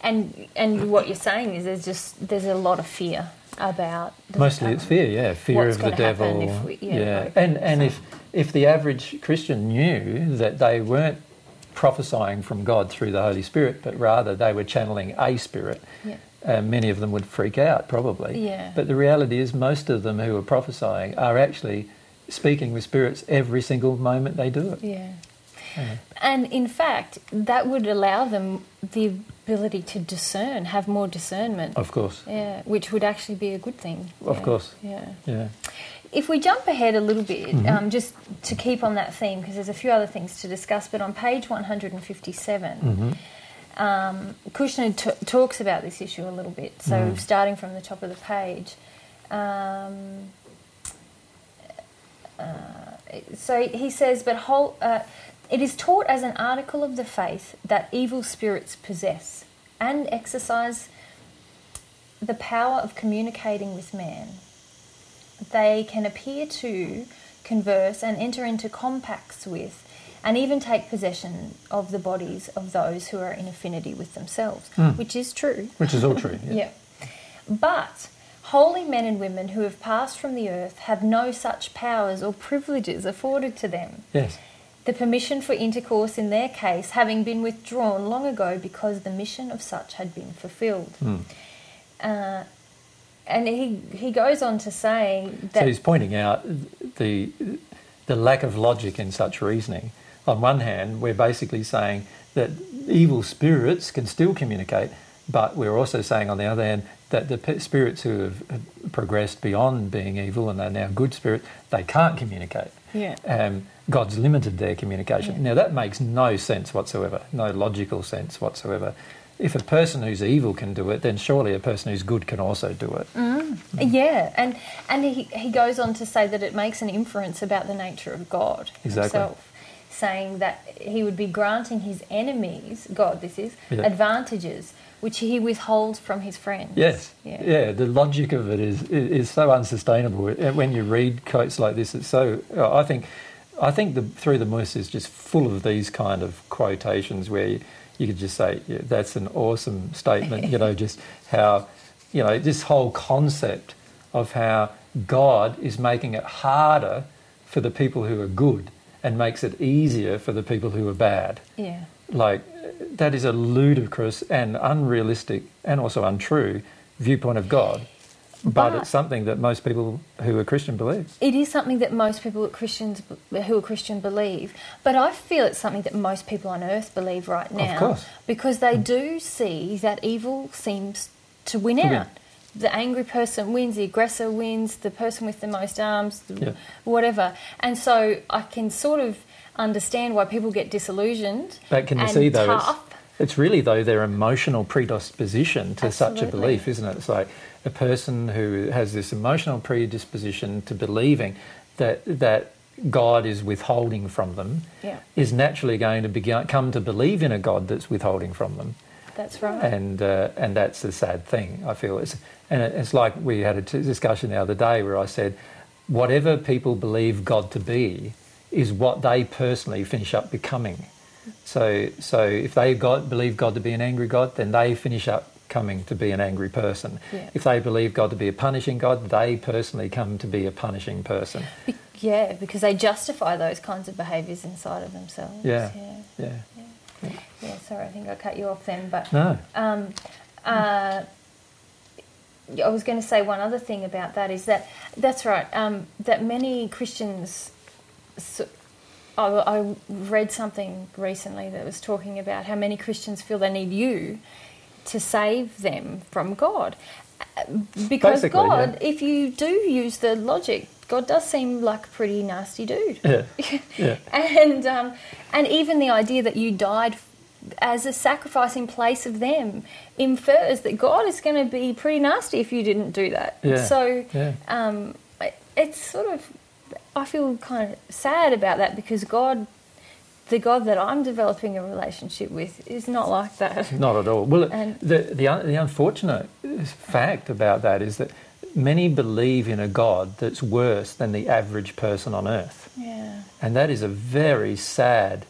And and what you're saying is there's just there's a lot of fear about mostly it's fear, yeah, fear of the devil, if we, yeah, yeah. Like, and and so. if. If the average Christian knew that they weren't prophesying from God through the Holy Spirit, but rather they were channeling a spirit, yeah. uh, many of them would freak out probably. Yeah. But the reality is most of them who are prophesying are actually speaking with spirits every single moment they do it. Yeah. Yeah. And in fact, that would allow them the ability to discern, have more discernment. Of course. Yeah, which would actually be a good thing. Of yeah. course. Yeah. Yeah. If we jump ahead a little bit, mm-hmm. um, just to keep on that theme, because there's a few other things to discuss, but on page one hundred fifty-seven, mm-hmm. um, Kushner t- talks about this issue a little bit. So mm. starting from the top of the page. Um, uh, so he says, but whole, uh, it is taught as an article of the faith that evil spirits possess and exercise the power of communicating with man. They can appear to converse and enter into compacts with and even take possession of the bodies of those who are in affinity with themselves, mm. which is true. Which is all true, yeah. yeah. But holy men and women who have passed from the earth have no such powers or privileges afforded to them. Yes. The permission for intercourse in their case having been withdrawn long ago because the mission of such had been fulfilled. Mm. Uh, And he, he goes on to say that... So he's pointing out the the lack of logic in such reasoning. On one hand, we're basically saying that evil spirits can still communicate, but we're also saying, on the other hand, that the spirits who have progressed beyond being evil and are now good spirit, they can't communicate. Yeah. Um, God's limited their communication. Yeah. Now, that makes no sense whatsoever, no logical sense whatsoever. If a person who's evil can do it, then surely a person who's good can also do it. Mm. Mm. Yeah, and and he, he goes on to say that it makes an inference about the nature of God exactly. himself, saying that he would be granting his enemies, God this is, yeah. advantages which he withholds from his friends. Yes, yeah. yeah, the logic of it is is so unsustainable. When you read quotes like this, it's so, I think, I think the Through the Mists is just full of these kind of quotations where you, you could just say, yeah, that's an awesome statement, you know, just how, you know, this whole concept of how God is making it harder for the people who are good and makes it easier for the people who are bad. Yeah. Like, that is a ludicrous and unrealistic and also untrue viewpoint of God. But, but it's something that most people who are Christian believe. It is something that most people Christians who are Christian believe. But I feel it's something that most people on earth believe right now. Of course. Because they do see that evil seems to win to out. Win. The angry person wins, the aggressor wins, the person with the most arms, the yeah. whatever. And so I can sort of understand why people get disillusioned but can you and see though, tough. It's, it's really, though, their emotional predisposition to Absolutely. Such a belief, isn't it? It's like, a person who has this emotional predisposition to believing that that God is withholding from them yeah. is naturally going to begin, come to believe in a God that's withholding from them. That's right. And uh, and that's the sad thing, I feel. It's, and it's like we had a discussion the other day where I said, whatever people believe God to be is what they personally finish up becoming. So so if they God, believe God to be an angry God, then they finish up coming to be an angry person. Yeah. If they believe God to be a punishing God, they personally come to be a punishing person. Be- yeah, because they justify those kinds of behaviours inside of themselves. Yeah. Yeah. Yeah. yeah. yeah. yeah sorry, I think I cut you off then, but no. Um, uh, I was going to say one other thing about that is that that's right. Um, that many Christians. So, I, I read something recently that was talking about how many Christians feel they need you to save them from God. Because Basically, God, yeah. if you do use the logic, God does seem like a pretty nasty dude. Yeah. yeah. And um, and even the idea that you died as a sacrifice in place of them infers that God is going to be pretty nasty if you didn't do that. Yeah. So yeah. Um, it, it's sort of, I feel kind of sad about that because God... the God that I'm developing a relationship with is not like that. Not at all. Well, and the, the the unfortunate fact about that is that many believe in a God that's worse than the average person on earth. Yeah. And that is a very sad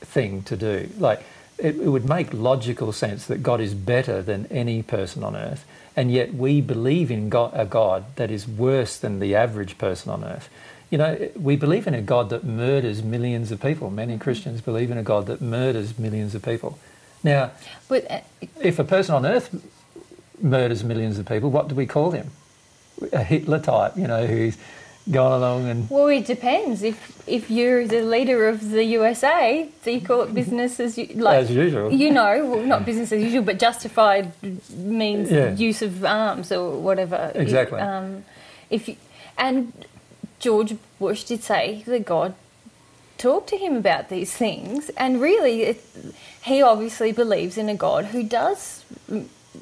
thing to do. Like, it, it would make logical sense that God is better than any person on earth, and yet we believe in God, a God that is worse than the average person on earth. You know, we believe in a God that murders millions of people. Many Christians believe in a God that murders millions of people. Now, but, uh, if a person on earth murders millions of people, what do we call him? A Hitler type, you know, who's gone along and... Well, it depends. If if you're the leader of the U S A, do you call it business as... You, like, as usual. You know, well, not business as usual, but justified means yeah. use of arms or whatever. Exactly. If, um, if you, and... George Bush did say that God talked to him about these things, and really it, he obviously believes in a God who does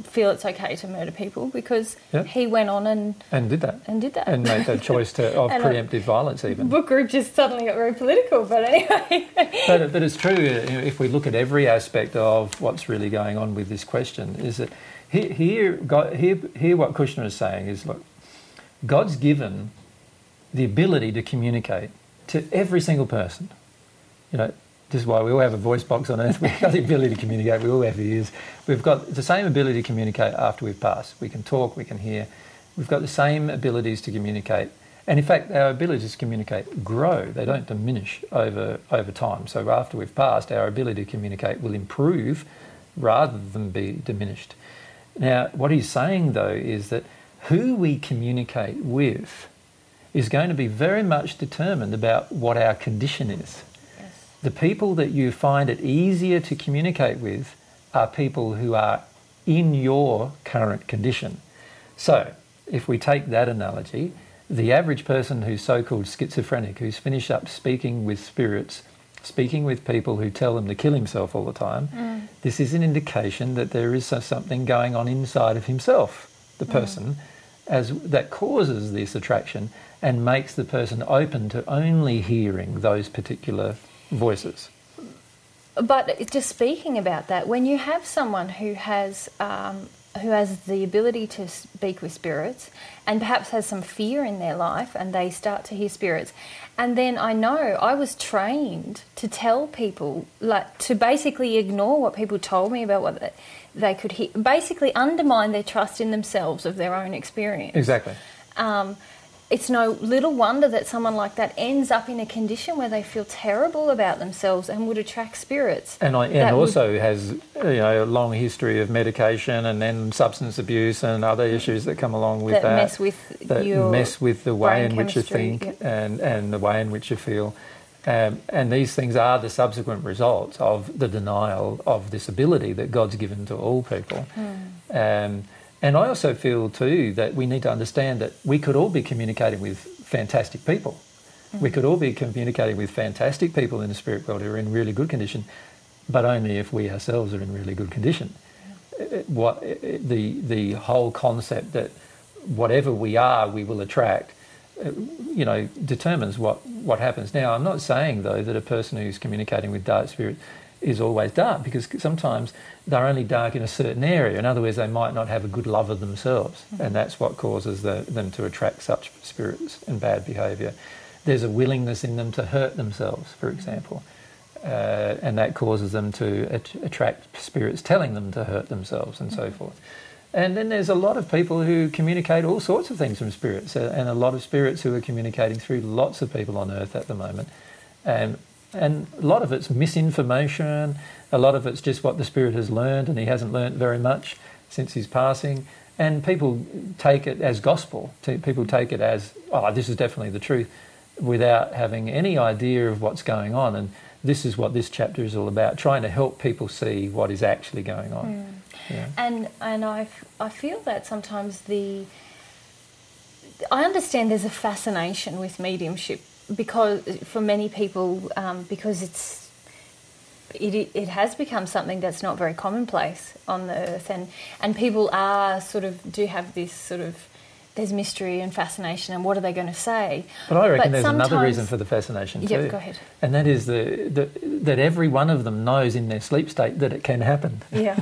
feel it's okay to murder people because yep. he went on and... And did that. And did that. And made that choice to, of preemptive violence even. Book group just suddenly got very political, but anyway. but, but it's true, if we look at every aspect of what's really going on with this question, is that here, here, God, here, here what Kushner is saying is, look, God's given... the ability to communicate to every single person. You know, this is why we all have a voice box on earth. We've got the ability to communicate. We all have ears. We've got the same ability to communicate after we've passed. We can talk, we can hear. We've got the same abilities to communicate. And in fact, our abilities to communicate grow. They don't diminish over, over time. So after we've passed, our ability to communicate will improve rather than be diminished. Now, what he's saying, though, is that who we communicate with is going to be very much determined about what our condition is. Yes. The people that you find it easier to communicate with are people who are in your current condition. So if we take that analogy, the average person who's so-called schizophrenic, who's finished up speaking with spirits, speaking with people who tell them to kill himself all the time, mm. this is an indication that there is something going on inside of himself, the person, mm. as that causes this attraction and makes the person open to only hearing those particular voices. But just speaking about that, when you have someone who has um, who has the ability to speak with spirits and perhaps has some fear in their life and they start to hear spirits, and then I know I was trained to tell people, like, to basically ignore what people told me about what they, they could hear, basically undermine their trust in themselves of their own experience. Exactly. Um, It's no little wonder that someone like that ends up in a condition where they feel terrible about themselves and would attract spirits. And, I, and also would... has you know, a long history of medication and then substance abuse and other issues that come along with that. That mess with that your mess with the way in which you think yep. and, and the way in which you feel. Um, and these things are the subsequent results of the denial of this ability that God's given to all people. Hmm. Um, And I also feel, too, that we need to understand that we could all be communicating with fantastic people. Mm. We could all be communicating with fantastic people in the spirit world who are in really good condition, but only if we ourselves are in really good condition. Yeah. What, the, the whole concept that whatever we are, we will attract, you know, determines what, what happens. Now, I'm not saying, though, that a person who's communicating with dark spirit is always dark, because sometimes they're only dark in a certain area. In other words, they might not have a good love of themselves, mm-hmm. and that's what causes the, them to attract such spirits and bad behaviour. There's a willingness in them to hurt themselves, for example, uh, and that causes them to at- attract spirits telling them to hurt themselves and mm-hmm. so forth. And then there's a lot of people who communicate all sorts of things from spirits, and a lot of spirits who are communicating through lots of people on earth at the moment. And And a lot of it's misinformation, a lot of it's just what the spirit has learned, and he hasn't learnt very much since his passing. And people take it as gospel. People take it as, oh, this is definitely the truth, without having any idea of what's going on. And this is what this chapter is all about, trying to help people see what is actually going on. Mm. Yeah. And and I, I feel that sometimes the... I understand there's a fascination with mediumship, because for many people, um, because it's it it has become something that's not very commonplace on the earth, and and people are sort of do have this sort of there's mystery and fascination, and what are they going to say? But I reckon but there's another reason for the fascination too. Yeah, go ahead. And that is the, the that every one of them knows in their sleep state that it can happen. Yeah.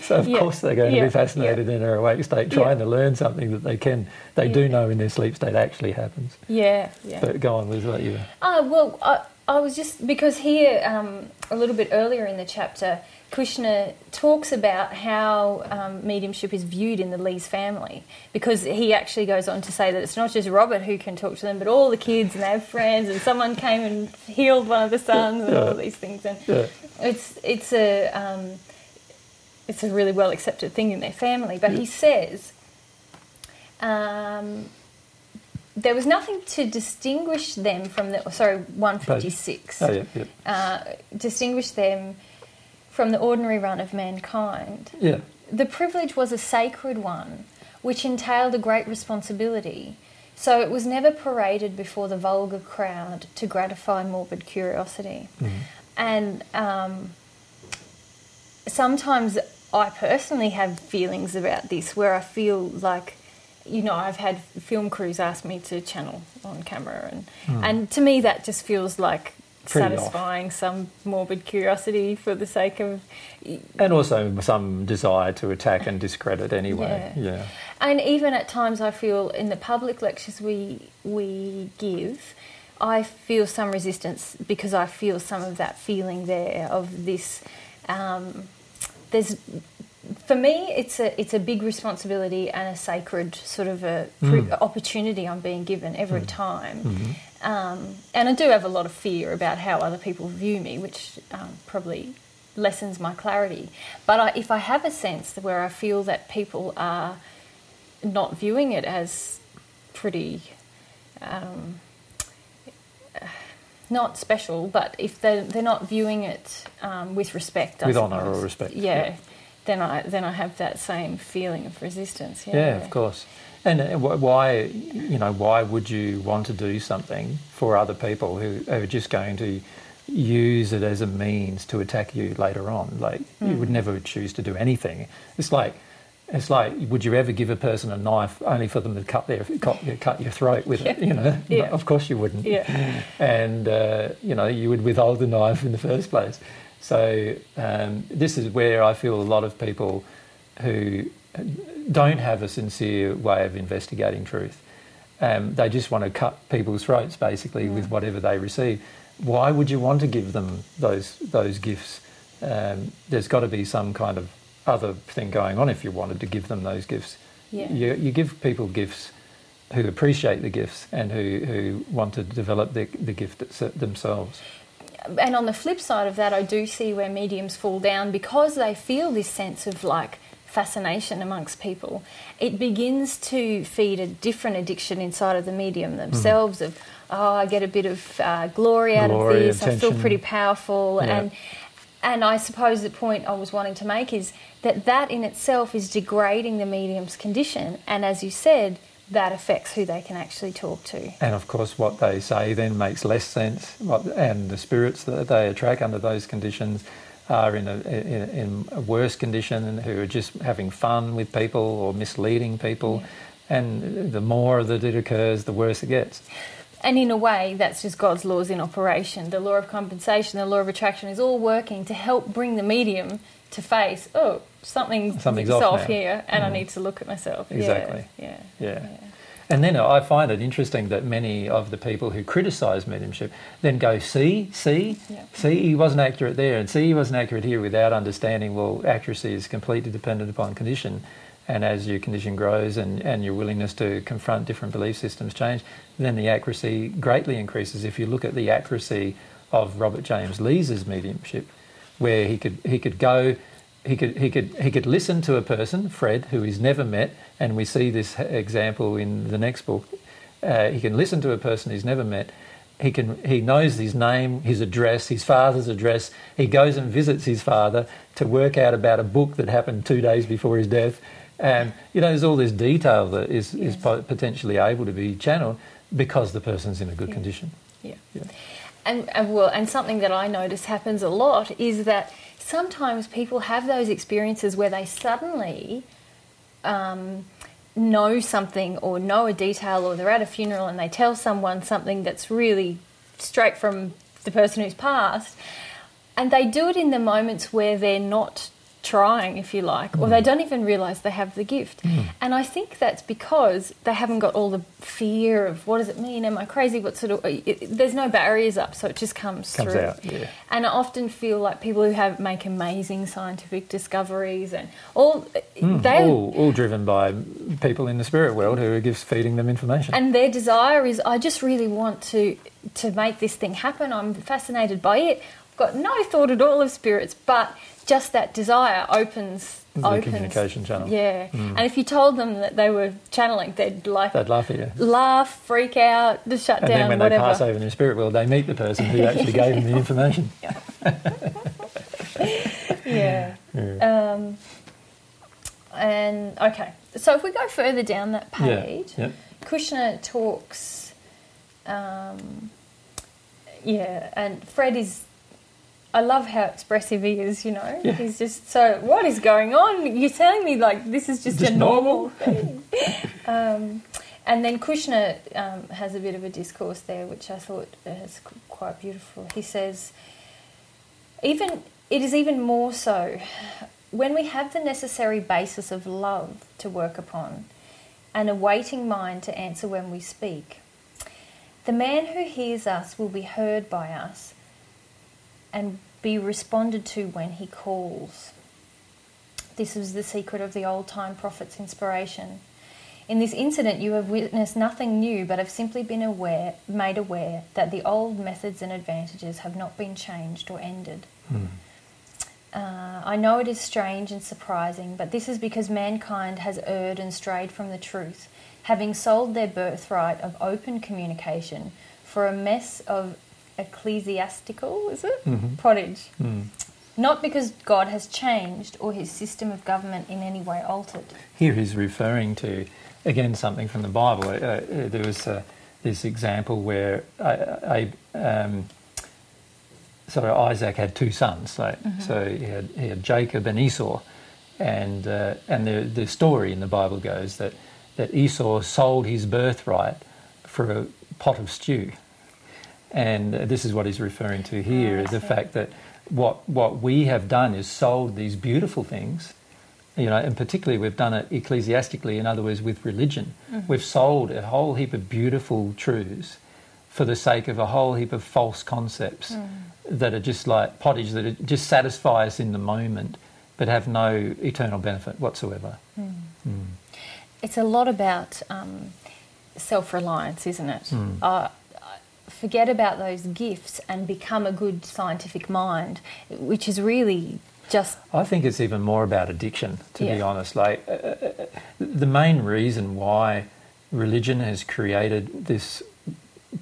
So of yeah. course they're going yeah. to be fascinated yeah. in their awake state, trying yeah. to learn something that they can, they yeah. do know in their sleep state actually happens. Yeah, yeah. But go on, Liz, what you were. Uh, well, I, I was just, because here um, a little bit earlier in the chapter, Kushner talks about how um, mediumship is viewed in the Lees family, because he actually goes on to say that it's not just Robert who can talk to them, but all the kids, and they have friends, and someone came and healed one of the sons, and yeah. all these things. And yeah. it's it's a... Um, It's a really well-accepted thing in their family. But he says um, there was nothing to distinguish them from the... Sorry, one fifty-six. Oh, yeah, yeah. Uh, distinguish them from the ordinary run of mankind. Yeah. The privilege was a sacred one, which entailed a great responsibility. So it was never paraded before the vulgar crowd to gratify morbid curiosity. Mm-hmm. And... Um, sometimes I personally have feelings about this where I feel like, you know, I've had film crews ask me to channel on camera, and mm. and to me that just feels like pretty satisfying off. Some morbid curiosity for the sake of... And also some desire to attack and discredit anyway. Yeah. yeah. And even at times I feel in the public lectures we we give, I feel some resistance because I feel some of that feeling there of this... Um, there's, for me, it's a it's a big responsibility and a sacred sort of a pre- mm. opportunity I'm being given every mm. time, mm-hmm. um, and I do have a lot of fear about how other people view me, which um, probably lessens my clarity. But I, if I have a sense where I feel that people are not viewing it as pretty. Um, Not special, but if they're, they're not viewing it um, with respect... I with honour or respect. Yeah, yeah, then I then I have that same feeling of resistance. Yeah, yeah, of course. And why, you know, why would you want to do something for other people who are just going to use it as a means to attack you later on? Like, mm. you would never choose to do anything. It's like, it's like, would you ever give a person a knife only for them to cut their cut, cut your throat with yeah. it? You know, yeah. Of course you wouldn't. Yeah. And uh, you know, you would withhold the knife in the first place. So um, this is where I feel a lot of people who don't have a sincere way of investigating truth. Um, they just want to cut people's throats, basically, yeah. with whatever they receive. Why would you want to give them those those gifts? Um, there's got to be some kind of other thing going on if you wanted to give them those gifts. Yeah. You, you give people gifts who appreciate the gifts and who, who want to develop the, the gift themselves. And on the flip side of that, I do see where mediums fall down because they feel this sense of, like, fascination amongst people. It begins to feed a different addiction inside of the medium themselves mm. of, oh, I get a bit of uh, glory out glory, of this, attention. I feel pretty powerful. Yeah. And and I suppose the point I was wanting to make is that that in itself is degrading the medium's condition. And as you said, that affects who they can actually talk to. And of course what they say then makes less sense, what, and the spirits that they attract under those conditions are in a, in, in a worse condition and who are just having fun with people or misleading people. Yeah. And the more that it occurs, the worse it gets. And in a way, that's just God's laws in operation. The law of compensation, the law of attraction is all working to help bring the medium to face, oh, something's, something's off, off here and mm. I need to look at myself. Exactly. Yeah. Yeah. yeah. yeah. And then I find it interesting that many of the people who criticise mediumship then go, see, see, yeah. see, he wasn't accurate there and see, he wasn't accurate here without understanding, well, accuracy is completely dependent upon condition. And as your condition grows and, and your willingness to confront different belief systems change, then the accuracy greatly increases. If you look at the accuracy of Robert James Lees's mediumship, where he could he could go, he could he could he could listen to a person, Fred, who he's never met, and we see this example in the next book. Uh, he can listen to a person he's never met. He can he knows his name, his address, his father's address. He goes and visits his father to work out about a book that happened two days before his death. And you know, there's all this detail that is yes. is potentially able to be channeled because the person's in a good yeah. condition. Yeah. yeah. And, and well, and something that I notice happens a lot is that sometimes people have those experiences where they suddenly um, know something or know a detail, or they're at a funeral and they tell someone something that's really straight from the person who's passed, and they do it in the moments where they're not trying, if you like, or mm. they don't even realise they have the gift. Mm. And I think that's because they haven't got all the fear of what does it mean, am I crazy, what sort of... It, it, there's no barriers up, so it just comes, comes through. Out, yeah. And I often feel like people who have make amazing scientific discoveries and all... Mm. They, all, all driven by people in the spirit world who are just feeding them information. And their desire is, I just really want to to make this thing happen, I'm fascinated by it, I've got no thought at all of spirits, but... Just that desire opens... The opens, communication channel. Yeah. Mm. And if you told them that they were channeling, they'd like... They'd laugh at you. Laugh, freak out, just shut and down, whatever. And then when whatever. they pass over in the spirit world, they meet the person who actually gave them the information. yeah. yeah. Um, and, okay. So if we go further down that page, yeah. yep. Kushner talks... Um, yeah, and Fred is... I love how expressive he is, you know. Yeah. He's just, so what is going on? You're telling me, like, this is just, just a normal, normal. thing. um, and then Kushner um, has a bit of a discourse there, which I thought is quite beautiful. He says, "Even it is even more so when we have the necessary basis of love to work upon and a waiting mind to answer when we speak. The man who hears us will be heard by us and be responded to when he calls. This is the secret of the old-time prophet's inspiration. In this incident, you have witnessed nothing new, but have simply been aware, made aware that the old methods and advantages have not been changed or ended. Hmm. Uh, I know it is strange and surprising, but this is because mankind has erred and strayed from the truth, having sold their birthright of open communication for a mess of ecclesiastical, is it? Mm-hmm. Pottage. Mm. Not because God has changed or his system of government in any way altered." Here he's referring to again, something from the Bible. Uh, there was uh, this example where I, I, um, sorry, Isaac had two sons. So, mm-hmm. so he, had, he had Jacob and Esau. And uh, and the, the story in the Bible goes that, that Esau sold his birthright for a pot of stew. And uh, this is what he's referring to here, is the fact that what what we have done is sold these beautiful things, you know, and particularly we've done it ecclesiastically, in other words, with religion. Mm-hmm. We've sold a whole heap of beautiful truths for the sake of a whole heap of false concepts mm. that are just like pottage, that it just satisfy us in the moment, but have no eternal benefit whatsoever. Mm. Mm. It's a lot about um, self-reliance, isn't it? Mm. Uh, forget about those gifts and become a good scientific mind, which is really just... I think it's even more about addiction, to yeah. be honest. Like, uh, uh, the main reason why religion has created this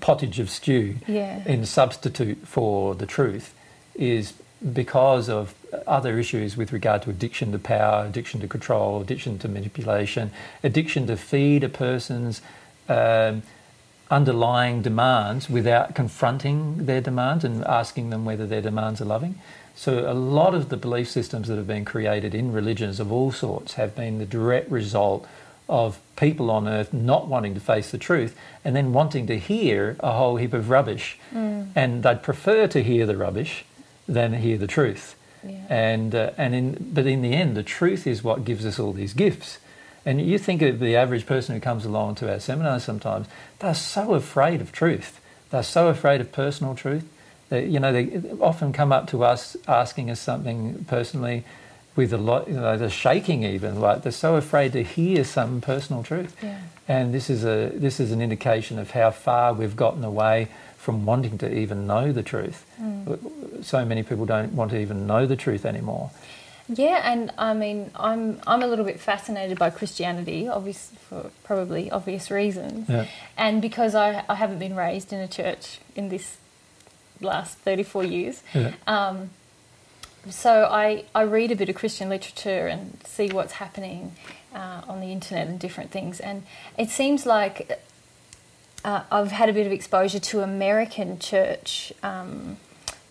pottage of stew yeah. in substitute for the truth is because of other issues with regard to addiction to power, addiction to control, addiction to manipulation, addiction to feed a person's um, underlying demands without confronting their demands and asking them whether their demands are loving. So a lot of the belief systems that have been created in religions of all sorts have been the direct result of people on earth not wanting to face the truth and then wanting to hear a whole heap of rubbish. Mm. And they'd prefer to hear the rubbish than hear the truth. Yeah. And uh, and in but in the end, the truth is what gives us all these gifts. And you think of the average person who comes along to our seminars sometimes, they're so afraid of truth. They're so afraid of personal truth. They, you know, they often come up to us asking us something personally with a lot, you know, they're shaking even, like they're so afraid to hear some personal truth. Yeah. And this is a this is an indication of how far we've gotten away from wanting to even know the truth. Mm. So many people don't want to even know the truth anymore. Yeah, and I mean, I'm I'm a little bit fascinated by Christianity, obvious for probably obvious reasons, yeah. and because I I haven't been raised in a church in this last thirty-four years. Yeah. Um, so I I read a bit of Christian literature and see what's happening uh, on the internet and different things, and it seems like. Uh, I've had a bit of exposure to American church um,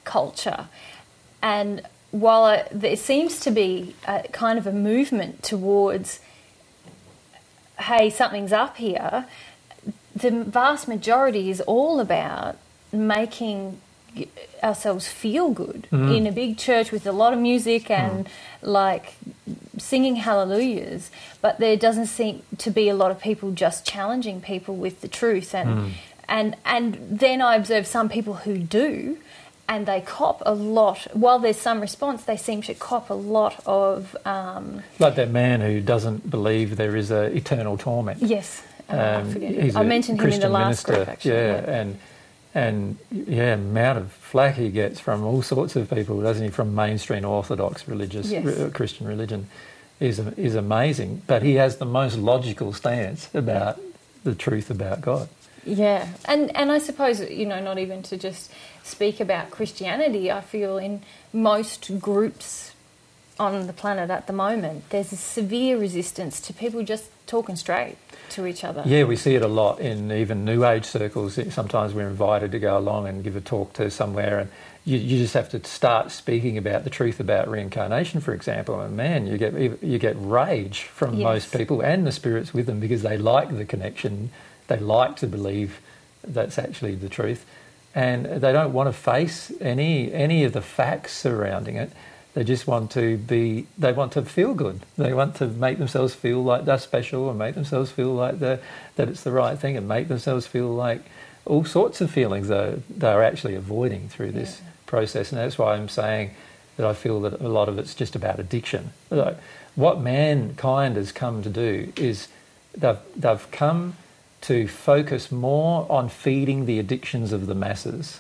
culture, and while I, there seems to be a, kind of a movement towards, hey, something's up here, the vast majority is all about making ourselves feel good mm. in a big church with a lot of music and mm. like singing hallelujahs, but there doesn't seem to be a lot of people just challenging people with the truth. And mm. and and then I observe some people who do, and they cop a lot. While there's some response, they seem to cop a lot of... Um, like that man who doesn't believe there is a eternal torment. Yes, um, I forget. I mentioned him in the last group, actually. Yeah, yeah. and... And, yeah, amount of flack he gets from all sorts of people, doesn't he, from mainstream Orthodox religious yes. re- Christian religion is is amazing. But he has the most logical stance about the truth about God. Yeah, and, and I suppose, you know, not even to just speak about Christianity, I feel in most groups on the planet at the moment, there's a severe resistance to people just talking straight to each other. Yeah, we see it a lot in even New Age circles. Sometimes we're invited to go along and give a talk to somewhere, and you, you just have to start speaking about the truth about reincarnation, for example. And man, you get you get rage from yes. most people and the spirits with them, because they like the connection, they like to believe that's actually the truth, and they don't want to face any any of the facts surrounding it. They just want to be, they want to feel good. They want to make themselves feel like they're special, and make themselves feel like that it's the right thing, and make themselves feel like all sorts of feelings they're, they're actually avoiding through this yeah. process. And that's why I'm saying that I feel that a lot of it's just about addiction. Like, what mankind has come to do is they've, they've come to focus more on feeding the addictions of the masses,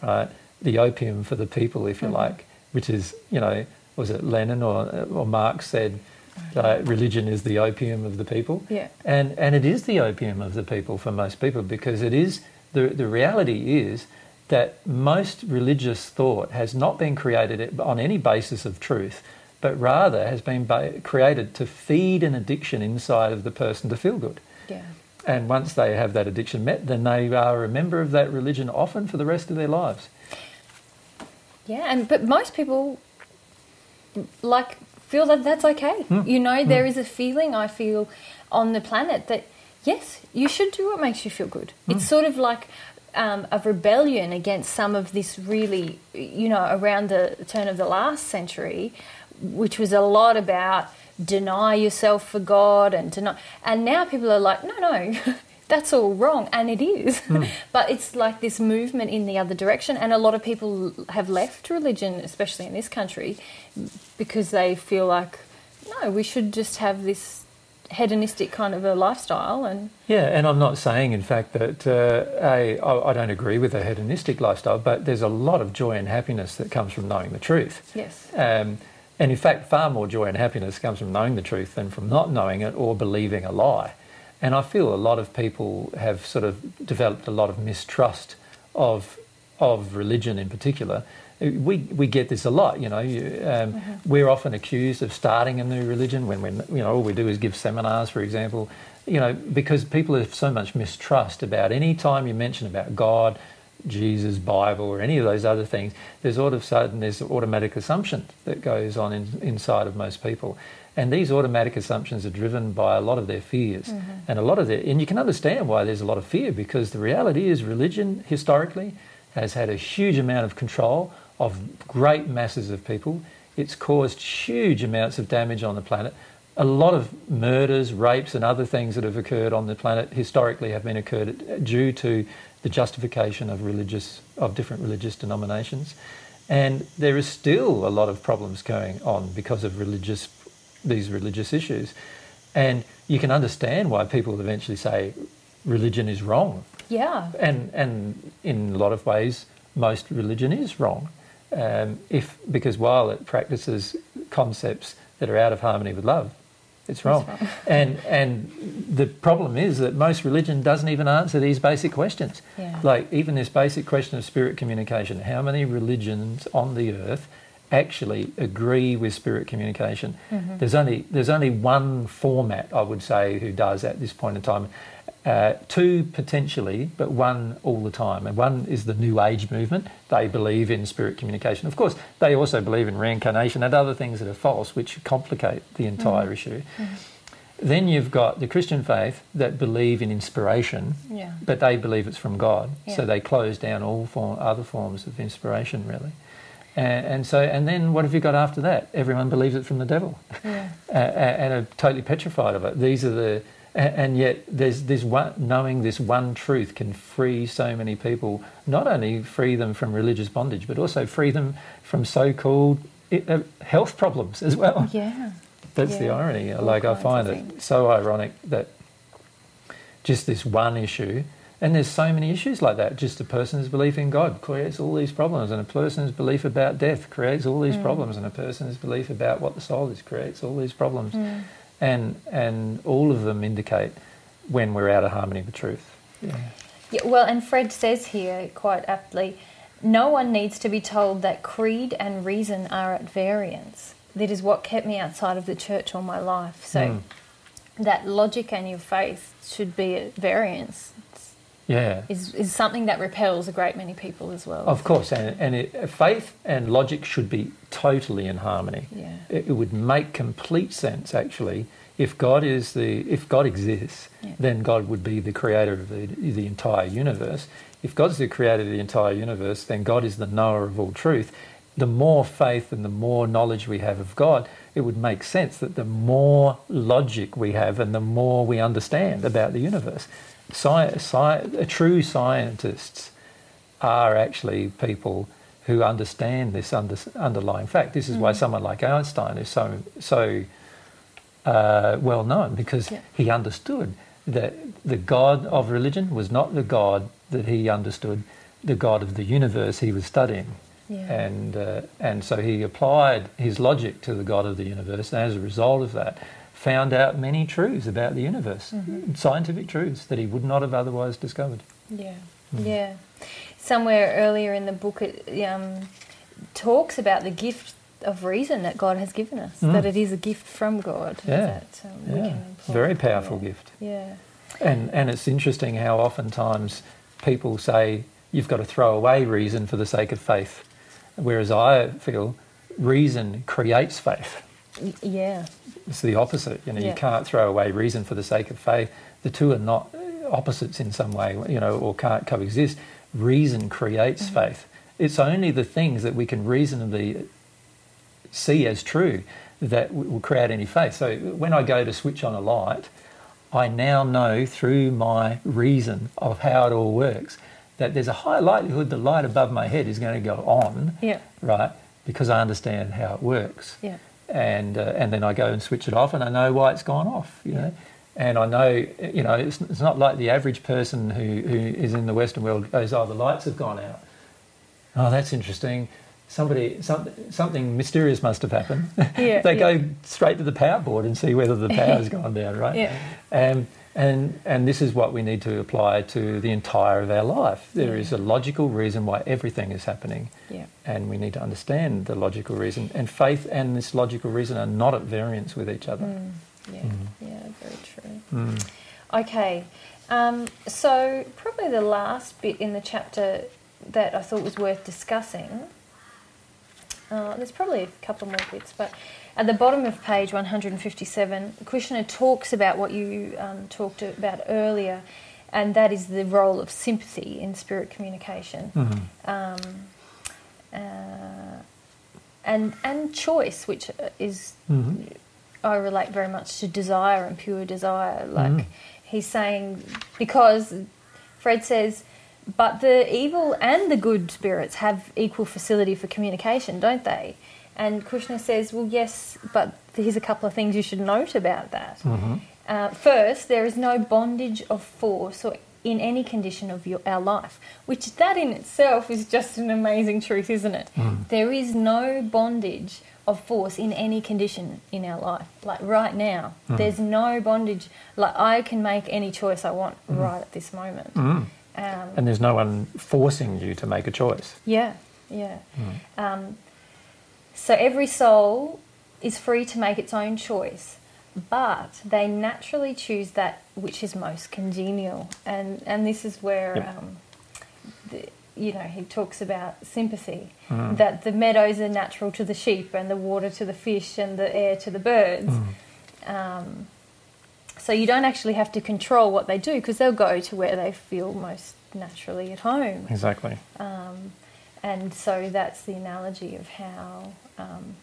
right? The opium for the people, if you mm-hmm. like. Which is, you know, was it Lenin or or Marx said uh, religion is the opium of the people? Yeah. And and it is the opium of the people for most people, because it is, the the reality is that most religious thought has not been created on any basis of truth, but rather has been created to feed an addiction inside of the person to feel good. Yeah. And once they have that addiction met, then they are a member of that religion, often for the rest of their lives. Yeah, and but most people, like, feel that that's okay. Mm. You know, there mm. is a feeling I feel on the planet that, yes, you should do what makes you feel good. Mm. It's sort of like um, a rebellion against some of this really, you know, around the turn of the last century, which was a lot about deny yourself for God and deny. And now people are like, no, no, that's all wrong, and it is. Mm. But it's like this movement in the other direction, and a lot of people have left religion, especially in this country, because they feel like, no, we should just have this hedonistic kind of a lifestyle. And yeah, and I'm not saying, in fact, that uh, I, I don't agree with a hedonistic lifestyle, but there's a lot of joy and happiness that comes from knowing the truth. Yes. Um, and in fact, far more joy and happiness comes from knowing the truth than from not knowing it or believing a lie. And I feel a lot of people have sort of developed a lot of mistrust of of religion in particular. We we get this a lot, you know. You, um, mm-hmm. We're often accused of starting a new religion when we, you know, all we do is give seminars, for example, you know, because people have so much mistrust about any time you mention about God, Jesus, Bible, or any of those other things. There's all of a sudden there's an automatic assumption that goes on in, inside of most people. And these automatic assumptions are driven by a lot of their fears. Mm-hmm. And a lot of their, and you can understand why there's a lot of fear, because the reality is religion historically has had a huge amount of control of great masses of people. It's caused huge amounts of damage on the planet. A lot of murders, rapes and other things that have occurred on the planet historically have been occurred due to the justification of religious, of different religious denominations. And there is still a lot of problems going on because of religious these religious issues, and you can understand why people eventually say religion is wrong. Yeah, and and in a lot of ways, most religion is wrong, um, if because while it practices concepts that are out of harmony with love, it's wrong. That's right. And and the problem is that most religion doesn't even answer these basic questions. Yeah. Like even this basic question of spirit communication. How many religions on the earth actually agree with spirit communication? Mm-hmm. There's only there's only one format, I would say, who does at this point in time. Uh, two potentially, but one all the time. And one is the New Age movement. They believe in spirit communication. Of course, they also believe in reincarnation and other things that are false, which complicate the entire mm-hmm. issue. Mm-hmm. Then you've got the Christian faith that believe in inspiration, yeah. but they believe it's from God. Yeah. So they close down all form, other forms of inspiration, really. And, and so, and then what have you got after that? Everyone believes it from the devil, yeah. uh, and are totally petrified of it. These are the, and yet there's this one, knowing this one truth can free so many people. Not only free them from religious bondage, but also free them from so-called health problems as well. Yeah, that's yeah. the irony. All like I find it so ironic that just this one issue. And there's so many issues like that. Just a person's belief in God creates all these problems, and a person's belief about death creates all these mm. problems, and a person's belief about what the soul is creates all these problems. Mm. And and all of them indicate when we're out of harmony with truth. Yeah. Yeah, well, and Fred says here quite aptly, no one needs to be told that creed and reason are at variance. That is what kept me outside of the church all my life. So mm. that logic and your faith should be at variance. Yeah, is is something that repels a great many people as well. Of course, and and it, faith and logic should be totally in harmony. Yeah, it, it would make complete sense actually. If God is the if God exists, yeah. then God would be the creator of the the entire universe. If God's the creator of the entire universe, then God is the knower of all truth. The more faith and the more knowledge we have of God, it would make sense that the more logic we have and the more we understand about the universe. Sci- sci- true scientists are actually people who understand this under- underlying fact. This is mm. why someone like Einstein is so so uh, well known, because yeah. he understood that the God of religion was not the God that he understood, the God of the universe he was studying. Yeah. And uh, and so he applied his logic to the God of the universe, and as a result of that found out many truths about the universe, mm-hmm. scientific truths that he would not have otherwise discovered. Yeah, mm. yeah. Somewhere earlier in the book it um, talks about the gift of reason that God has given us, mm. that it is a gift from God. Yeah, that, um, yeah. We can very powerful yeah. gift. Yeah, and and it's interesting how oftentimes people say you've got to throw away reason for the sake of faith, whereas I feel reason creates faith. Yeah, it's the opposite. You know, yeah. you can't throw away reason for the sake of faith. The two are not opposites in some way, you know, or can't coexist. Reason creates mm-hmm. faith. It's only the things that we can reasonably see as true that will create any faith. So when I go to switch on a light, I now know through my reason of how it all works that there's a high likelihood the light above my head is going to go on, yeah. right, because I understand how it works. Yeah. And uh, and then I go and switch it off and I know why it's gone off, you yeah. know. And I know, you know, it's, it's not like the average person who, who is in the Western world goes, oh, the lights have gone out. Oh, that's interesting. Somebody, some, something mysterious must have happened. Yeah, they yeah. go straight to the power board and see whether the power's gone down, right? Yeah. And, and, and this is what we need to apply to the entire of our life. There yeah. is a logical reason why everything is happening. Yeah. And we need to understand the logical reason. And faith and this logical reason are not at variance with each other. Mm. Yeah, mm. yeah, very true. Mm. Okay, um, so probably the last bit in the chapter that I thought was worth discussing, uh, there's probably a couple more bits, but at the bottom of page one fifty-seven, Kushner talks about what you um, talked about earlier, and that is the role of sympathy in spirit communication. Mm-hmm. Um, uh, and, and choice, which is... Mm-hmm. I relate very much to desire and pure desire. Like mm. he's saying, because Fred says, but the evil and the good spirits have equal facility for communication, don't they? And Kushner says, well, yes, but here's a couple of things you should note about that. Mm-hmm. Uh, first, there is no bondage of force or in any condition of your, our life, which that in itself is just an amazing truth, isn't it? Mm. There is no bondage of force in any condition in our life, like right now. Mm. There's no bondage. Like I can make any choice I want mm. right at this moment. Mm. Um, and there's no one forcing you to make a choice. Yeah, yeah. Mm. Um, so every soul is free to make its own choice, but they naturally choose that which is most congenial. And, and this is where... Yep. Um, the, you know, he talks about sympathy, mm. that the meadows are natural to the sheep and the water to the fish and the air to the birds. Mm. Um, so you don't actually have to control what they do because they'll go to where they feel most naturally at home. Exactly. Um, and so that's the analogy of how um,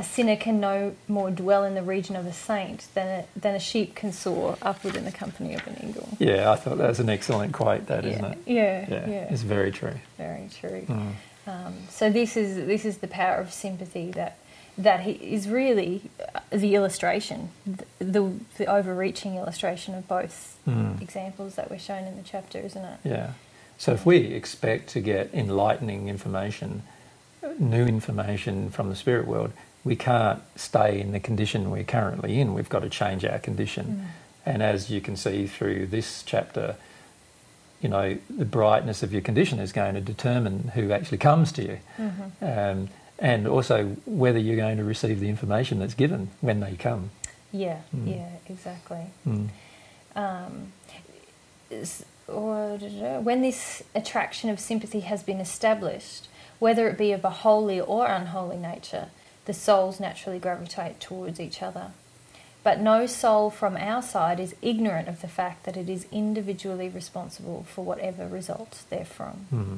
a sinner can no more dwell in the region of a saint than a, than a sheep can soar upward in the company of an eagle. Yeah, I thought that was an excellent quote, that, yeah, isn't it? Yeah, yeah, yeah. It's very true. Very true. Mm. Um, so this is this is the power of sympathy that that he, is really the illustration, the, the, the overreaching illustration of both mm. examples that were shown in the chapter, isn't it? Yeah. So if we expect to get enlightening information, new information from the spirit world, we can't stay in the condition we're currently in. We've got to change our condition. Mm. And as you can see through this chapter, you know, the brightness of your condition is going to determine who actually comes to you. Mm-hmm. Um, and also whether you're going to receive the information that's given when they come. Yeah, mm. yeah, exactly. Mm. Um, or, when this attraction of sympathy has been established, whether it be of a holy or unholy nature, the souls naturally gravitate towards each other. But no soul from our side is ignorant of the fact that it is individually responsible for whatever results therefrom. Mm-hmm.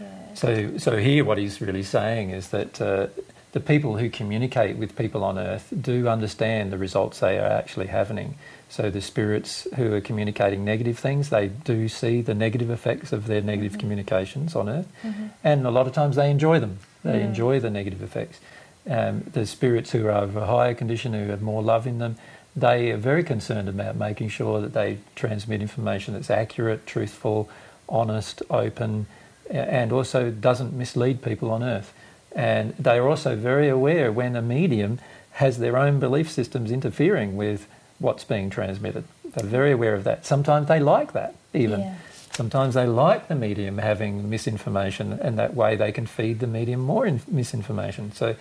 Yeah. So so here what he's really saying is that uh, the people who communicate with people on earth do understand the results they are actually having. So the spirits who are communicating negative things, they do see the negative effects of their negative mm-hmm. communications on earth. Mm-hmm. And a lot of times they enjoy them. They mm. enjoy the negative effects. Um, the spirits who are of a higher condition, who have more love in them, they are very concerned about making sure that they transmit information that's accurate, truthful, honest, open, and also doesn't mislead people on earth. And they are also very aware when a medium has their own belief systems interfering with what's being transmitted. They're very aware of that. Sometimes they like that even. Yeah. Sometimes they like the medium having misinformation, and that way they can feed the medium more in misinformation. So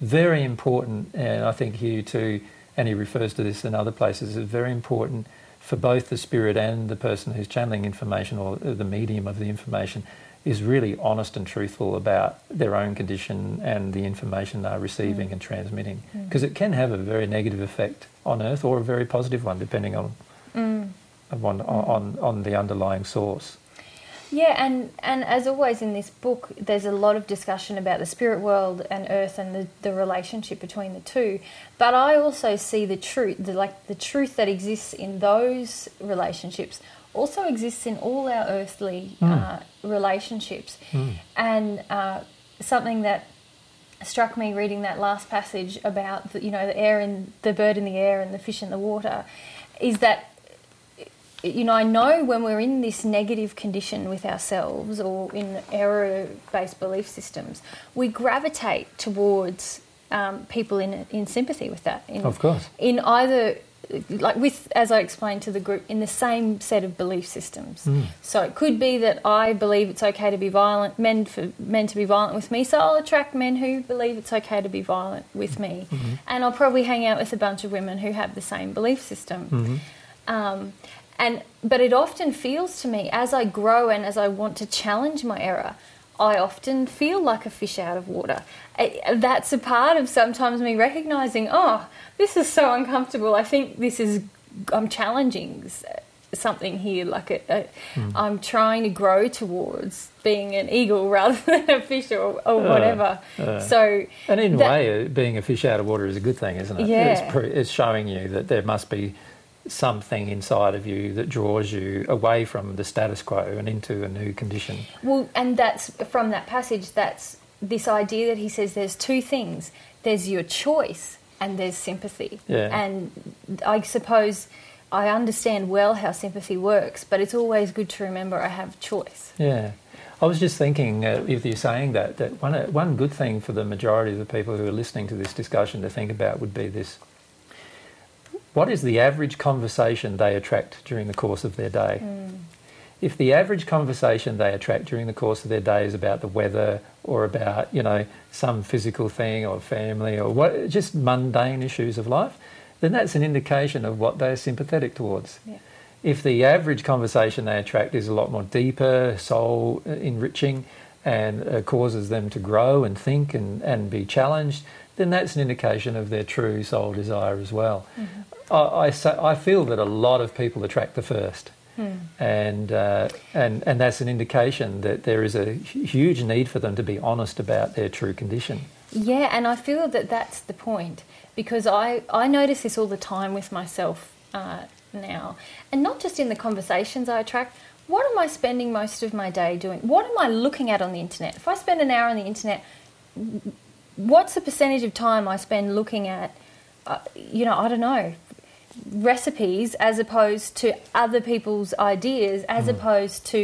very important, and I think here too, and he refers to this in other places, it's very important for both the spirit and the person who's channeling information, or the medium of the information, is really honest and truthful about their own condition and the information they're receiving mm. and transmitting. Because mm. it can have a very negative effect on Earth, or a very positive one, depending on mm. on, mm. on on the underlying source. Yeah, and, and as always in this book, there's a lot of discussion about the spirit world and Earth and the, the relationship between the two. But I also see the truth, the, like the truth that exists in those relationships also exists in all our earthly mm. uh, relationships. Mm. And uh, something that struck me reading that last passage about the, you know, the air in the bird in the air and the fish in the water is that, you know, I know when we're in this negative condition with ourselves or in error-based belief systems, we gravitate towards um, people in in sympathy with that. In, of course. In either, like with, as I explained to the group, in the same set of belief systems. Mm. So it could be that I believe it's okay to be violent, men for men to be violent with me, so I'll attract men who believe it's okay to be violent with me. Mm-hmm. And I'll probably hang out with a bunch of women who have the same belief system. Mm-hmm. Um And, but it often feels to me, as I grow and as I want to challenge my error, I often feel like a fish out of water. It, that's a part of sometimes me recognising, oh, this is so uncomfortable. I think this is, I'm challenging something here. Like a, a, mm. I'm trying to grow towards being an eagle rather than a fish or, or whatever. Uh, uh. So, and in a way, being a fish out of water is a good thing, isn't it? Yeah. It's, pre- it's showing you that there must be something inside of you that draws you away from the status quo and into a new condition. Well, and that's from that passage, that's this idea that he says there's two things. There's your choice and there's sympathy. Yeah. And I suppose I understand well how sympathy works, but it's always good to remember I have choice. Yeah. I was just thinking, uh, if you're saying that, that one, one good thing for the majority of the people who are listening to this discussion to think about would be this: what is the average conversation they attract during the course of their day? Mm. If the average conversation they attract during the course of their day is about the weather, or about, you know, some physical thing or family, or what, just mundane issues of life, then that's an indication of what they're sympathetic towards. Yeah. If the average conversation they attract is a lot more deeper, soul enriching, and uh, causes them to grow and think and, and be challenged, then that's an indication of their true soul desire as well. Mm-hmm. I, I, so I feel that a lot of people attract the first, mm. and uh, and and that's an indication that there is a huge need for them to be honest about their true condition. Yeah, and I feel that that's the point, because I, I notice this all the time with myself uh, now, and not just in the conversations I attract. What am I spending most of my day doing? What am I looking at on the internet? If I spend an hour on the internet, what's the percentage of time I spend looking at, uh, you know, I don't know, recipes as opposed to other people's ideas, as mm. opposed to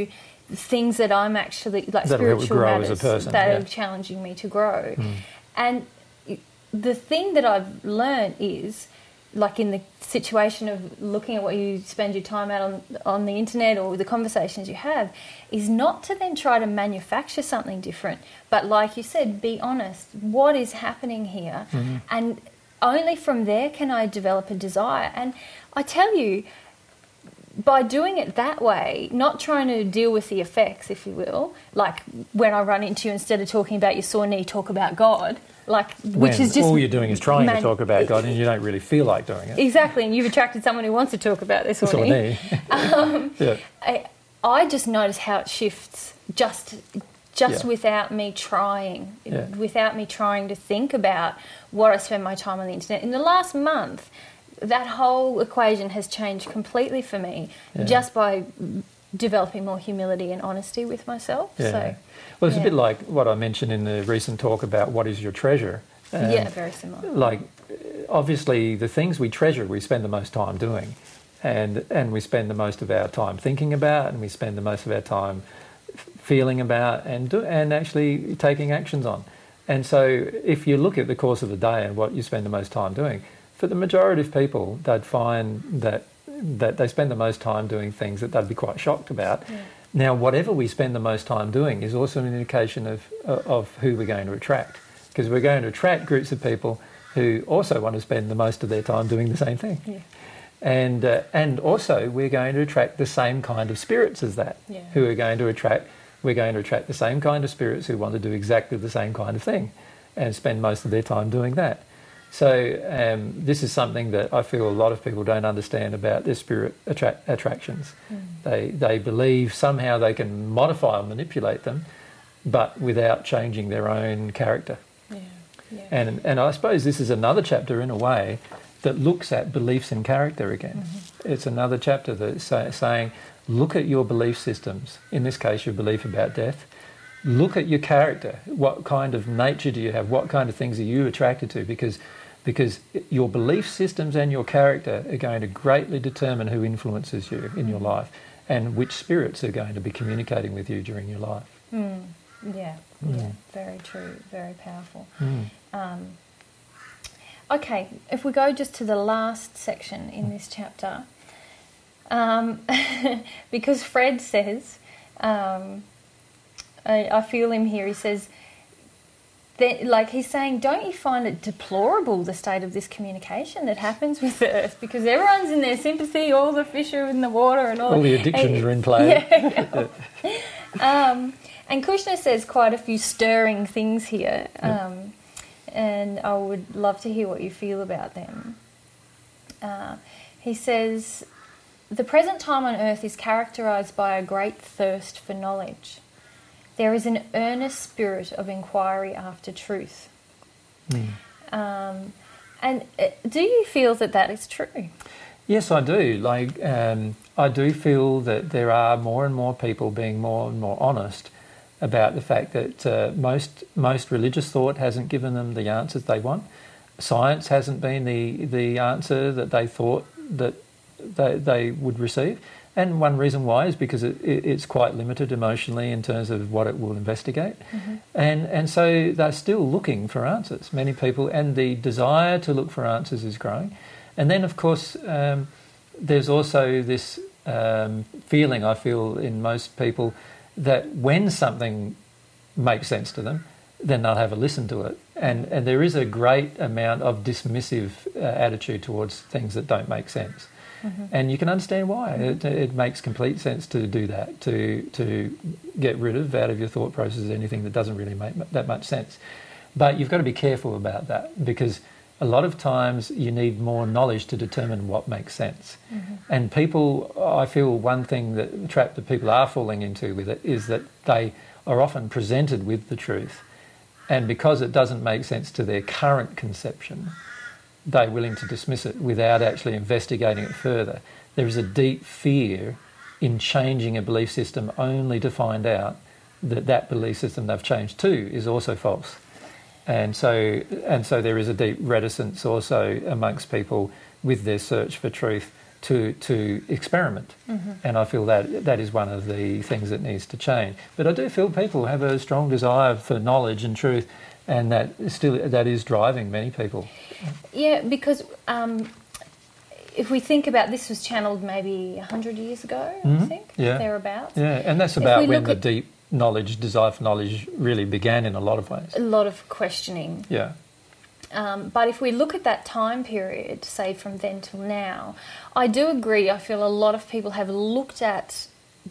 things that I'm actually, like that spiritual matters as a person, that yeah. are challenging me to grow. Mm. And the thing that I've learned is, like in the situation of looking at what you spend your time out on on the internet or the conversations you have, is not to then try to manufacture something different, but like you said, be honest. What is happening here? Mm-hmm. And only from there can I develop a desire. And I tell you, by doing it that way, not trying to deal with the effects, if you will, like when I run into you, instead of talking about your sore knee, talk about God, like which when is just all you're doing is trying man- to talk about God, and you don't really feel like doing it. Exactly, and you've attracted someone who wants to talk about their sore knee. um, yeah. I, I just notice how it shifts just. Just yeah. without me trying, yeah. without me trying to think about what I spend my time on the internet. In the last month, that whole equation has changed completely for me yeah. just by developing more humility and honesty with myself. Yeah. So, well, it's yeah. a bit like what I mentioned in the recent talk about what is your treasure. Um, yeah, very similar. Like, obviously, the things we treasure, we spend the most time doing, and and we spend the most of our time thinking about, and we spend the most of our time feeling about and do, and actually taking actions on. And so if you look at the course of the day and what you spend the most time doing, for the majority of people, they'd find that that they spend the most time doing things that they'd be quite shocked about. Yeah. Now, whatever we spend the most time doing is also an indication of, of who we're going to attract, because we're going to attract groups of people who also want to spend the most of their time doing the same thing. Yeah. And uh, and also we're going to attract the same kind of spirits as that, yeah. who are going to attract, we're going to attract the same kind of spirits who want to do exactly the same kind of thing and spend most of their time doing that. So um, this is something that I feel a lot of people don't understand about their spirit attra- attractions. Mm. They they believe somehow they can modify or manipulate them, but without changing their own character. Yeah. Yeah. And and I suppose this is another chapter in a way that looks at beliefs and character again. Mm-hmm. It's another chapter that's say, saying, look at your belief systems, in this case your belief about death. Look at your character. What kind of nature do you have? What kind of things are you attracted to? Because because your belief systems and your character are going to greatly determine who influences you in your life and which spirits are going to be communicating with you during your life. Mm. Yeah, mm. yeah, very true, very powerful. Mm. Um, okay, if we go just to the last section in this chapter, um, because Fred says... Um, I feel him here. He says, that, like he's saying, don't you find it deplorable, the state of this communication that happens with the earth? Because everyone's in their sympathy, all the fish are in the water and all, all the addictions and, are in play. Yeah, yeah. um, and Kushner says quite a few stirring things here, um, yeah. and I would love to hear what you feel about them. Uh, he says, the present time on earth is characterised by a great thirst for knowledge. There is an earnest spirit of inquiry after truth. Mm. Um, and do you feel that that is true? Yes, I do. Like um, I do feel that there are more and more people being more and more honest about the fact that uh, most most religious thought hasn't given them the answers they want. Science hasn't been the, the answer that they thought that they, they would receive. And one reason why is because it, it, it's quite limited emotionally in terms of what it will investigate. Mm-hmm. And and so they're still looking for answers, many people, and the desire to look for answers is growing. And then, of course, um, there's also this um, feeling, I feel, in most people that when something makes sense to them, then they'll have a listen to it. And, and there is a great amount of dismissive uh, attitude towards things that don't make sense. Mm-hmm. And you can understand why. It, it makes complete sense to do that, to to get rid of out of your thought process anything that doesn't really make that much sense. But you've got to be careful about that, because a lot of times you need more knowledge to determine what makes sense. Mm-hmm. And people, I feel one thing that the trap that people are falling into with it is that they are often presented with the truth, and because it doesn't make sense to their current conception, they're willing to dismiss it without actually investigating it further. There is a deep fear in changing a belief system only to find out that that belief system they've changed to is also false. And so and so there is a deep reticence also amongst people with their search for truth to to experiment. Mm-hmm. And I feel that that is one of the things that needs to change. But I do feel people have a strong desire for knowledge and truth, and that still that is driving many people. Yeah, because um, if we think about this, was channeled maybe a hundred years ago, mm-hmm. I think, yeah. thereabouts. Yeah, and that's about when the at, deep knowledge, desire for knowledge, really began in a lot of ways. A lot of questioning. Yeah. Um, but if we look at that time period, say from then till now, I do agree. I feel a lot of people have looked at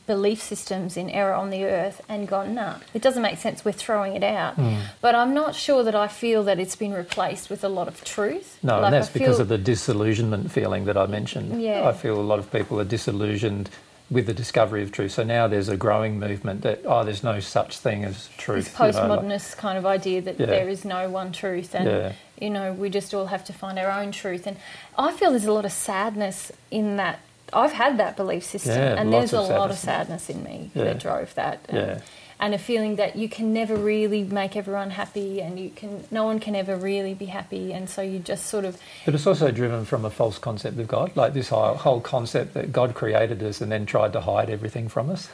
belief systems in error on the earth and gone, nah, it doesn't make sense, we're throwing it out. Mm. But I'm not sure that I feel that it's been replaced with a lot of truth. No, like and that's I because feel... of the disillusionment feeling that I mentioned. Yeah. I feel a lot of people are disillusioned with the discovery of truth. So now there's a growing movement that, oh, there's no such thing as truth. This postmodernist you know, like, kind of idea that yeah. there is no one truth and, yeah. you know, we just all have to find our own truth. And I feel there's a lot of sadness in that. I've had that belief system, yeah, and there's a sadness. lot of sadness in me yeah. that drove that, and, yeah. and a feeling that you can never really make everyone happy, and you can, no one can ever really be happy, and so you just sort of. But it's also driven from a false concept of God, like this whole concept that God created us and then tried to hide everything from us.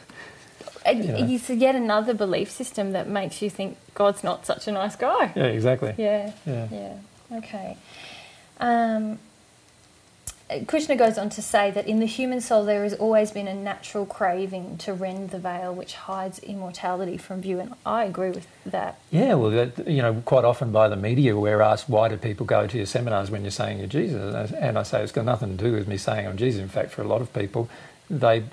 You know? It's yet another belief system that makes you think God's not such a nice guy. Yeah, exactly. Yeah, yeah, yeah. Okay. Um, Kushner goes on to say that in the human soul there has always been a natural craving to rend the veil which hides immortality from view, and I agree with that. Yeah, well, you know, quite often by the media we're asked, why do people go to your seminars when you're saying you're Jesus? And I say it's got nothing to do with me saying I'm Jesus. In fact, for a lot of people, they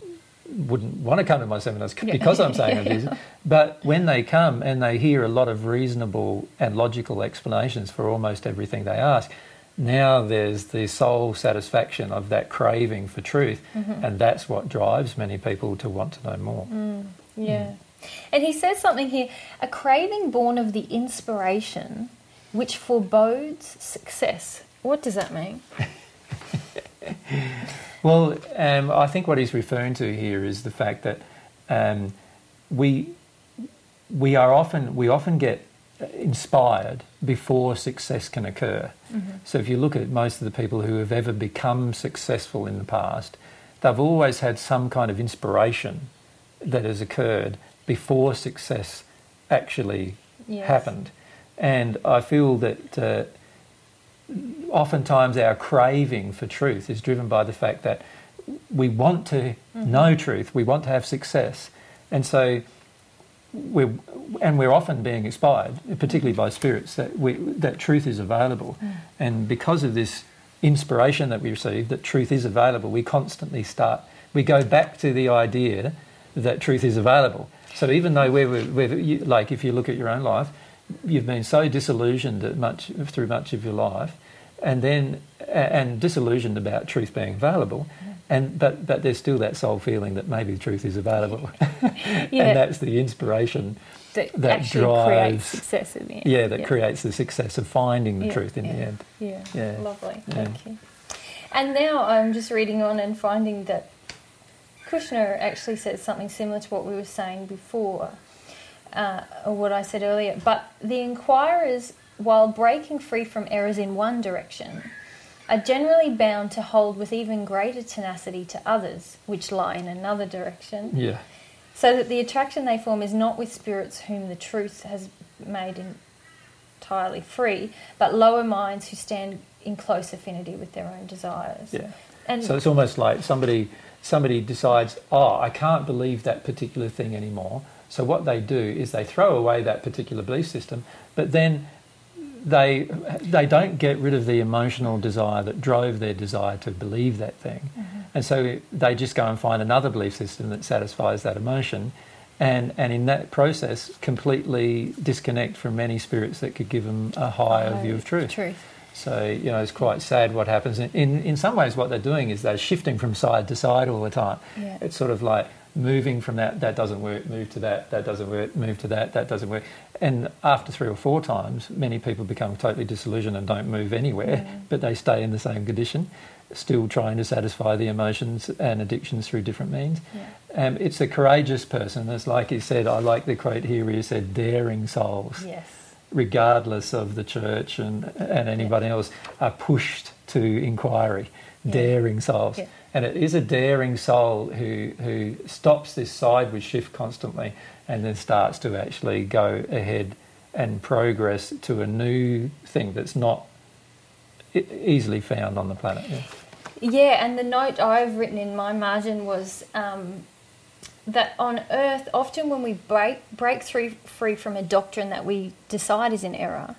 wouldn't want to come to my seminars yeah. because I'm saying yeah, I'm Jesus. Yeah. But when they come and they hear a lot of reasonable and logical explanations for almost everything they ask, now there's the soul satisfaction of that craving for truth, mm-hmm. and that's what drives many people to want to know more. Mm, yeah. Mm. And he says something here, a craving born of the inspiration which forebodes success. What does that mean? Well, um, I think what he's referring to here is the fact that um, we we are often we often get inspired before success can occur. Mm-hmm. So if you look at most of the people who have ever become successful in the past, they've always had some kind of inspiration that has occurred before success actually yes. happened. And I feel that uh, oftentimes our craving for truth is driven by the fact that we want to mm-hmm. know truth, we want to have success. And so We're, and we're often being inspired, particularly by spirits, that we, that truth is available. Mm. And because of this inspiration that we receive, that truth is available, we constantly start, we go back to the idea that truth is available. So even though we're, we're, we're like, if you look at your own life, you've been so disillusioned at much through much of your life, and then and disillusioned about truth being available. Mm. And but, but there's still that soul feeling that maybe the truth is available. yeah. And that's the inspiration that, that actually drives, creates success in the end. Yeah, that yeah. creates the success of finding the yeah. truth in yeah. the end. Yeah, yeah. Lovely, yeah. Thank you. And now I'm just reading on and finding that Kushner actually says something similar to what we were saying before, uh, or what I said earlier. But the inquirers, while breaking free from errors in one direction, are generally bound to hold with even greater tenacity to others, which lie in another direction, yeah. so that the attraction they form is not with spirits whom the truth has made entirely free, but lower minds who stand in close affinity with their own desires. Yeah. And so it's almost like somebody somebody decides, oh, I can't believe that particular thing anymore. So what they do is they throw away that particular belief system, but then They they don't get rid of the emotional desire that drove their desire to believe that thing. Mm-hmm. And so they just go and find another belief system that satisfies that emotion, and, and in that process completely disconnect from many spirits that could give them a higher oh, view of truth. truth. So, you know, it's quite sad what happens. In, in, in some ways what they're doing is they're shifting from side to side all the time. Yeah. It's sort of like moving from that, that doesn't work, move to that, that doesn't work, move to that, that doesn't work. And after three or four times, many people become totally disillusioned and don't move anywhere, mm. but they stay in the same condition, still trying to satisfy the emotions and addictions through different means. Yeah. Um, it's a courageous person. It's like he said, I like the quote here where he said, daring souls, yes. regardless of the church and, and anybody yeah. else, are pushed to inquiry, yeah. daring souls. Yeah. And it is a daring soul who who stops this sideward shift constantly and then starts to actually go ahead and progress to a new thing that's not easily found on the planet. Yeah, yeah, and the note I've written in my margin was um, that on Earth, often when we break, break through, free from a doctrine that we decide is in error,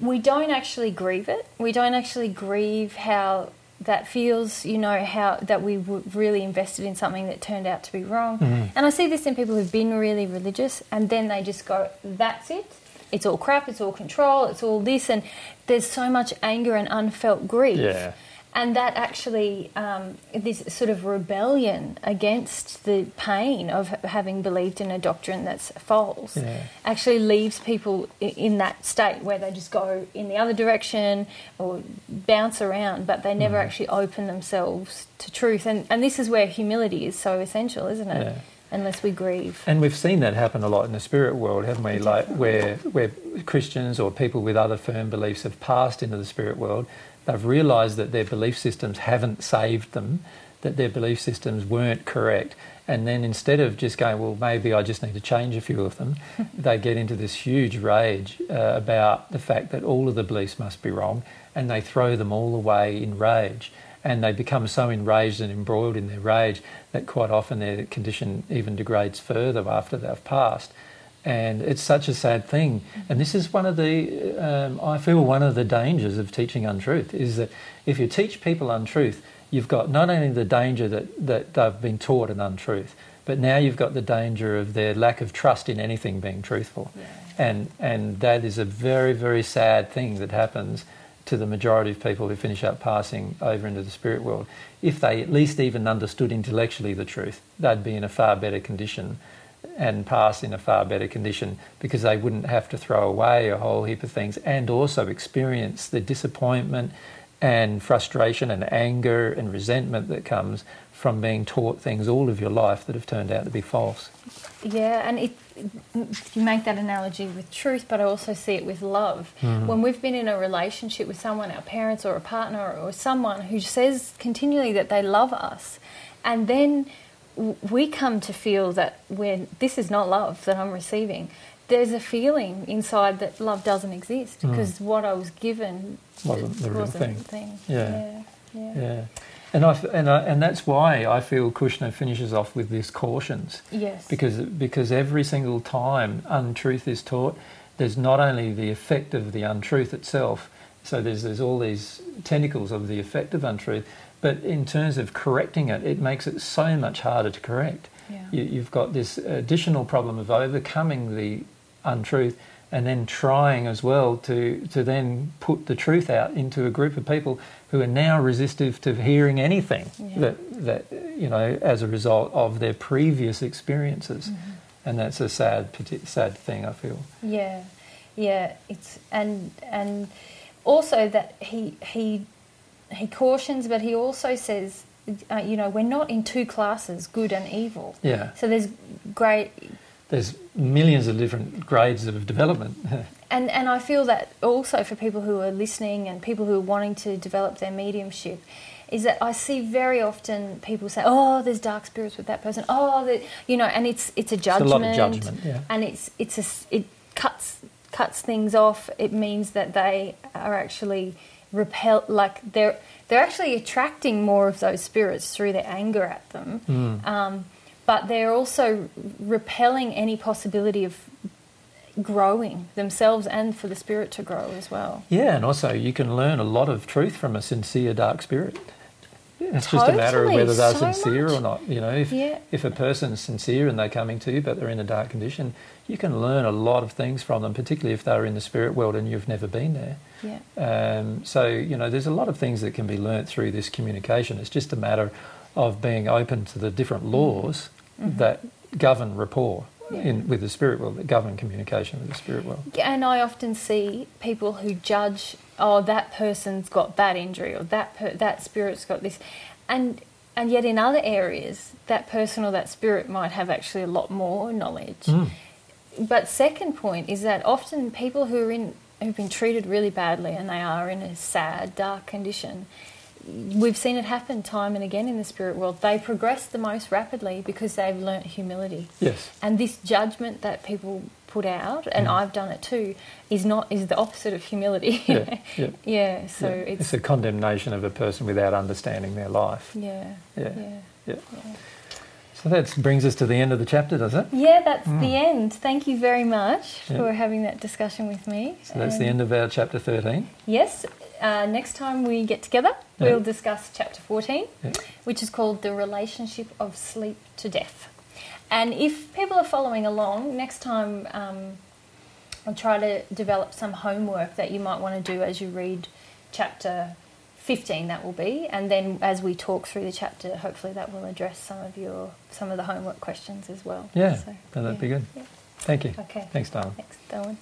we don't actually grieve it. We don't actually grieve how that feels, you know, how that we were really invested in something that turned out to be wrong. Mm. And I see this in people who've been really religious and then they just go, that's it. It's all crap, it's all control, it's all this. And there's so much anger and unfelt grief. Yeah. And that actually, um, this sort of rebellion against the pain of having believed in a doctrine that's false yeah. actually leaves people in that state where they just go in the other direction or bounce around, but they never mm. actually open themselves to truth. And, and this is where humility is so essential, isn't it? Yeah. Unless we grieve. And we've seen that happen a lot in the spirit world, haven't we? Like where where Christians or people with other firm beliefs have passed into the spirit world, they've realised that their belief systems haven't saved them, that their belief systems weren't correct, and then instead of just going, well, maybe I just need to change a few of them, they get into this huge rage uh, about the fact that all of the beliefs must be wrong, and they throw them all away in rage. and they become so enraged and embroiled in their rage that quite often their condition even degrades further after they've passed. And it's such a sad thing. And this is one of the, um, I feel, one of the dangers of teaching untruth, is that if you teach people untruth, you've got not only the danger that, that they've been taught an untruth, but now you've got the danger of their lack of trust in anything being truthful. Yeah. And and that is a very, very sad thing that happens to the majority of people who finish up passing over into the spirit world. If they at least even understood intellectually the truth, they'd be in a far better condition and pass in a far better condition, because they wouldn't have to throw away a whole heap of things and also experience the disappointment and frustration and anger and resentment that comes from being taught things all of your life that have turned out to be false. Yeah, and it, you make that analogy with truth, but I also see it with love. Mm. When we've been in a relationship with someone, our parents or a partner or someone who says continually that they love us, and then we come to feel that we're, this is not love that I'm receiving. There's a feeling inside that love doesn't exist, because mm. what I was given wasn't the real wasn't thing. thing. Yeah. Yeah. yeah. yeah. And I, and I, and that's why I feel Kushner finishes off with this cautions. Yes. Because because every single time untruth is taught, there's not only the effect of the untruth itself, so there's there's all these tentacles of the effect of untruth, but in terms of correcting it, it makes it so much harder to correct. Yeah. You, you've got this additional problem of overcoming the untruth, and then trying as well to, to then put the truth out into a group of people who are now resistive to hearing anything yeah. that, that, you know, as a result of their previous experiences. Mm-hmm. And that's a sad, sad thing, I feel. Yeah, yeah. It's and and also that he he he cautions, but he also says, uh, you know, we're not in two classes, good and evil. Yeah. So there's great... There's millions of different grades of development. and and I feel that also for people who are listening and people who are wanting to develop their mediumship, is that I see very often people say, oh, there's dark spirits with that person, oh, you know, and it's it's a judgment. It's a lot of judgment, yeah. And it's, it's a, it cuts, cuts things off. It means that they are actually... repel, like they're they're actually attracting more of those spirits through their anger at them, mm. um, but they're also repelling any possibility of growing themselves and for the spirit to grow as well. Yeah, and also you can learn a lot of truth from a sincere dark spirit. It's totally. Just a matter of whether they're so sincere much. or not. You know, if yeah. if a person's sincere and they're coming to you, but they're in a dark condition, you can learn a lot of things from them, particularly if they're in the spirit world and you've never been there. Yeah. Um, so you know, there's a lot of things that can be learnt through this communication. It's just a matter of being open to the different laws mm-hmm. that govern rapport yeah. in, with the spirit world, that govern communication with the spirit world. And I often see people who judge. Oh, that person's got that injury, or that per- that spirit's got this, and and yet in other areas that person or that spirit might have actually a lot more knowledge. Mm. But second point is that often people who are in who've been treated really badly and they are in a sad, dark condition, we've seen it happen time and again in the spirit world. They progress the most rapidly because they've learnt humility. Yes, and this judgment that people put out, and mm. I've done it too, is not is the opposite of humility. yeah, yeah. yeah, so yeah. It's, it's a condemnation of a person without understanding their life. Yeah, yeah, yeah. yeah. yeah. So that brings us to the end of the chapter, does it? Yeah, that's mm. the end. Thank you very much yeah. for having that discussion with me. So that's um, the end of our chapter thirteen. Yes. Uh, next time we get together, yeah. we'll discuss chapter fourteen, yeah. which is called The Relationship of Sleep to Death. And if people are following along, next time um, I'll try to develop some homework that you might want to do as you read chapter fifteen, that will be. And then as we talk through the chapter, hopefully that will address some of your some of the homework questions as well. Yeah, so, that'd yeah. be good. Yeah. Thank you. Okay. Thanks, Darwin. Thanks, Darwin.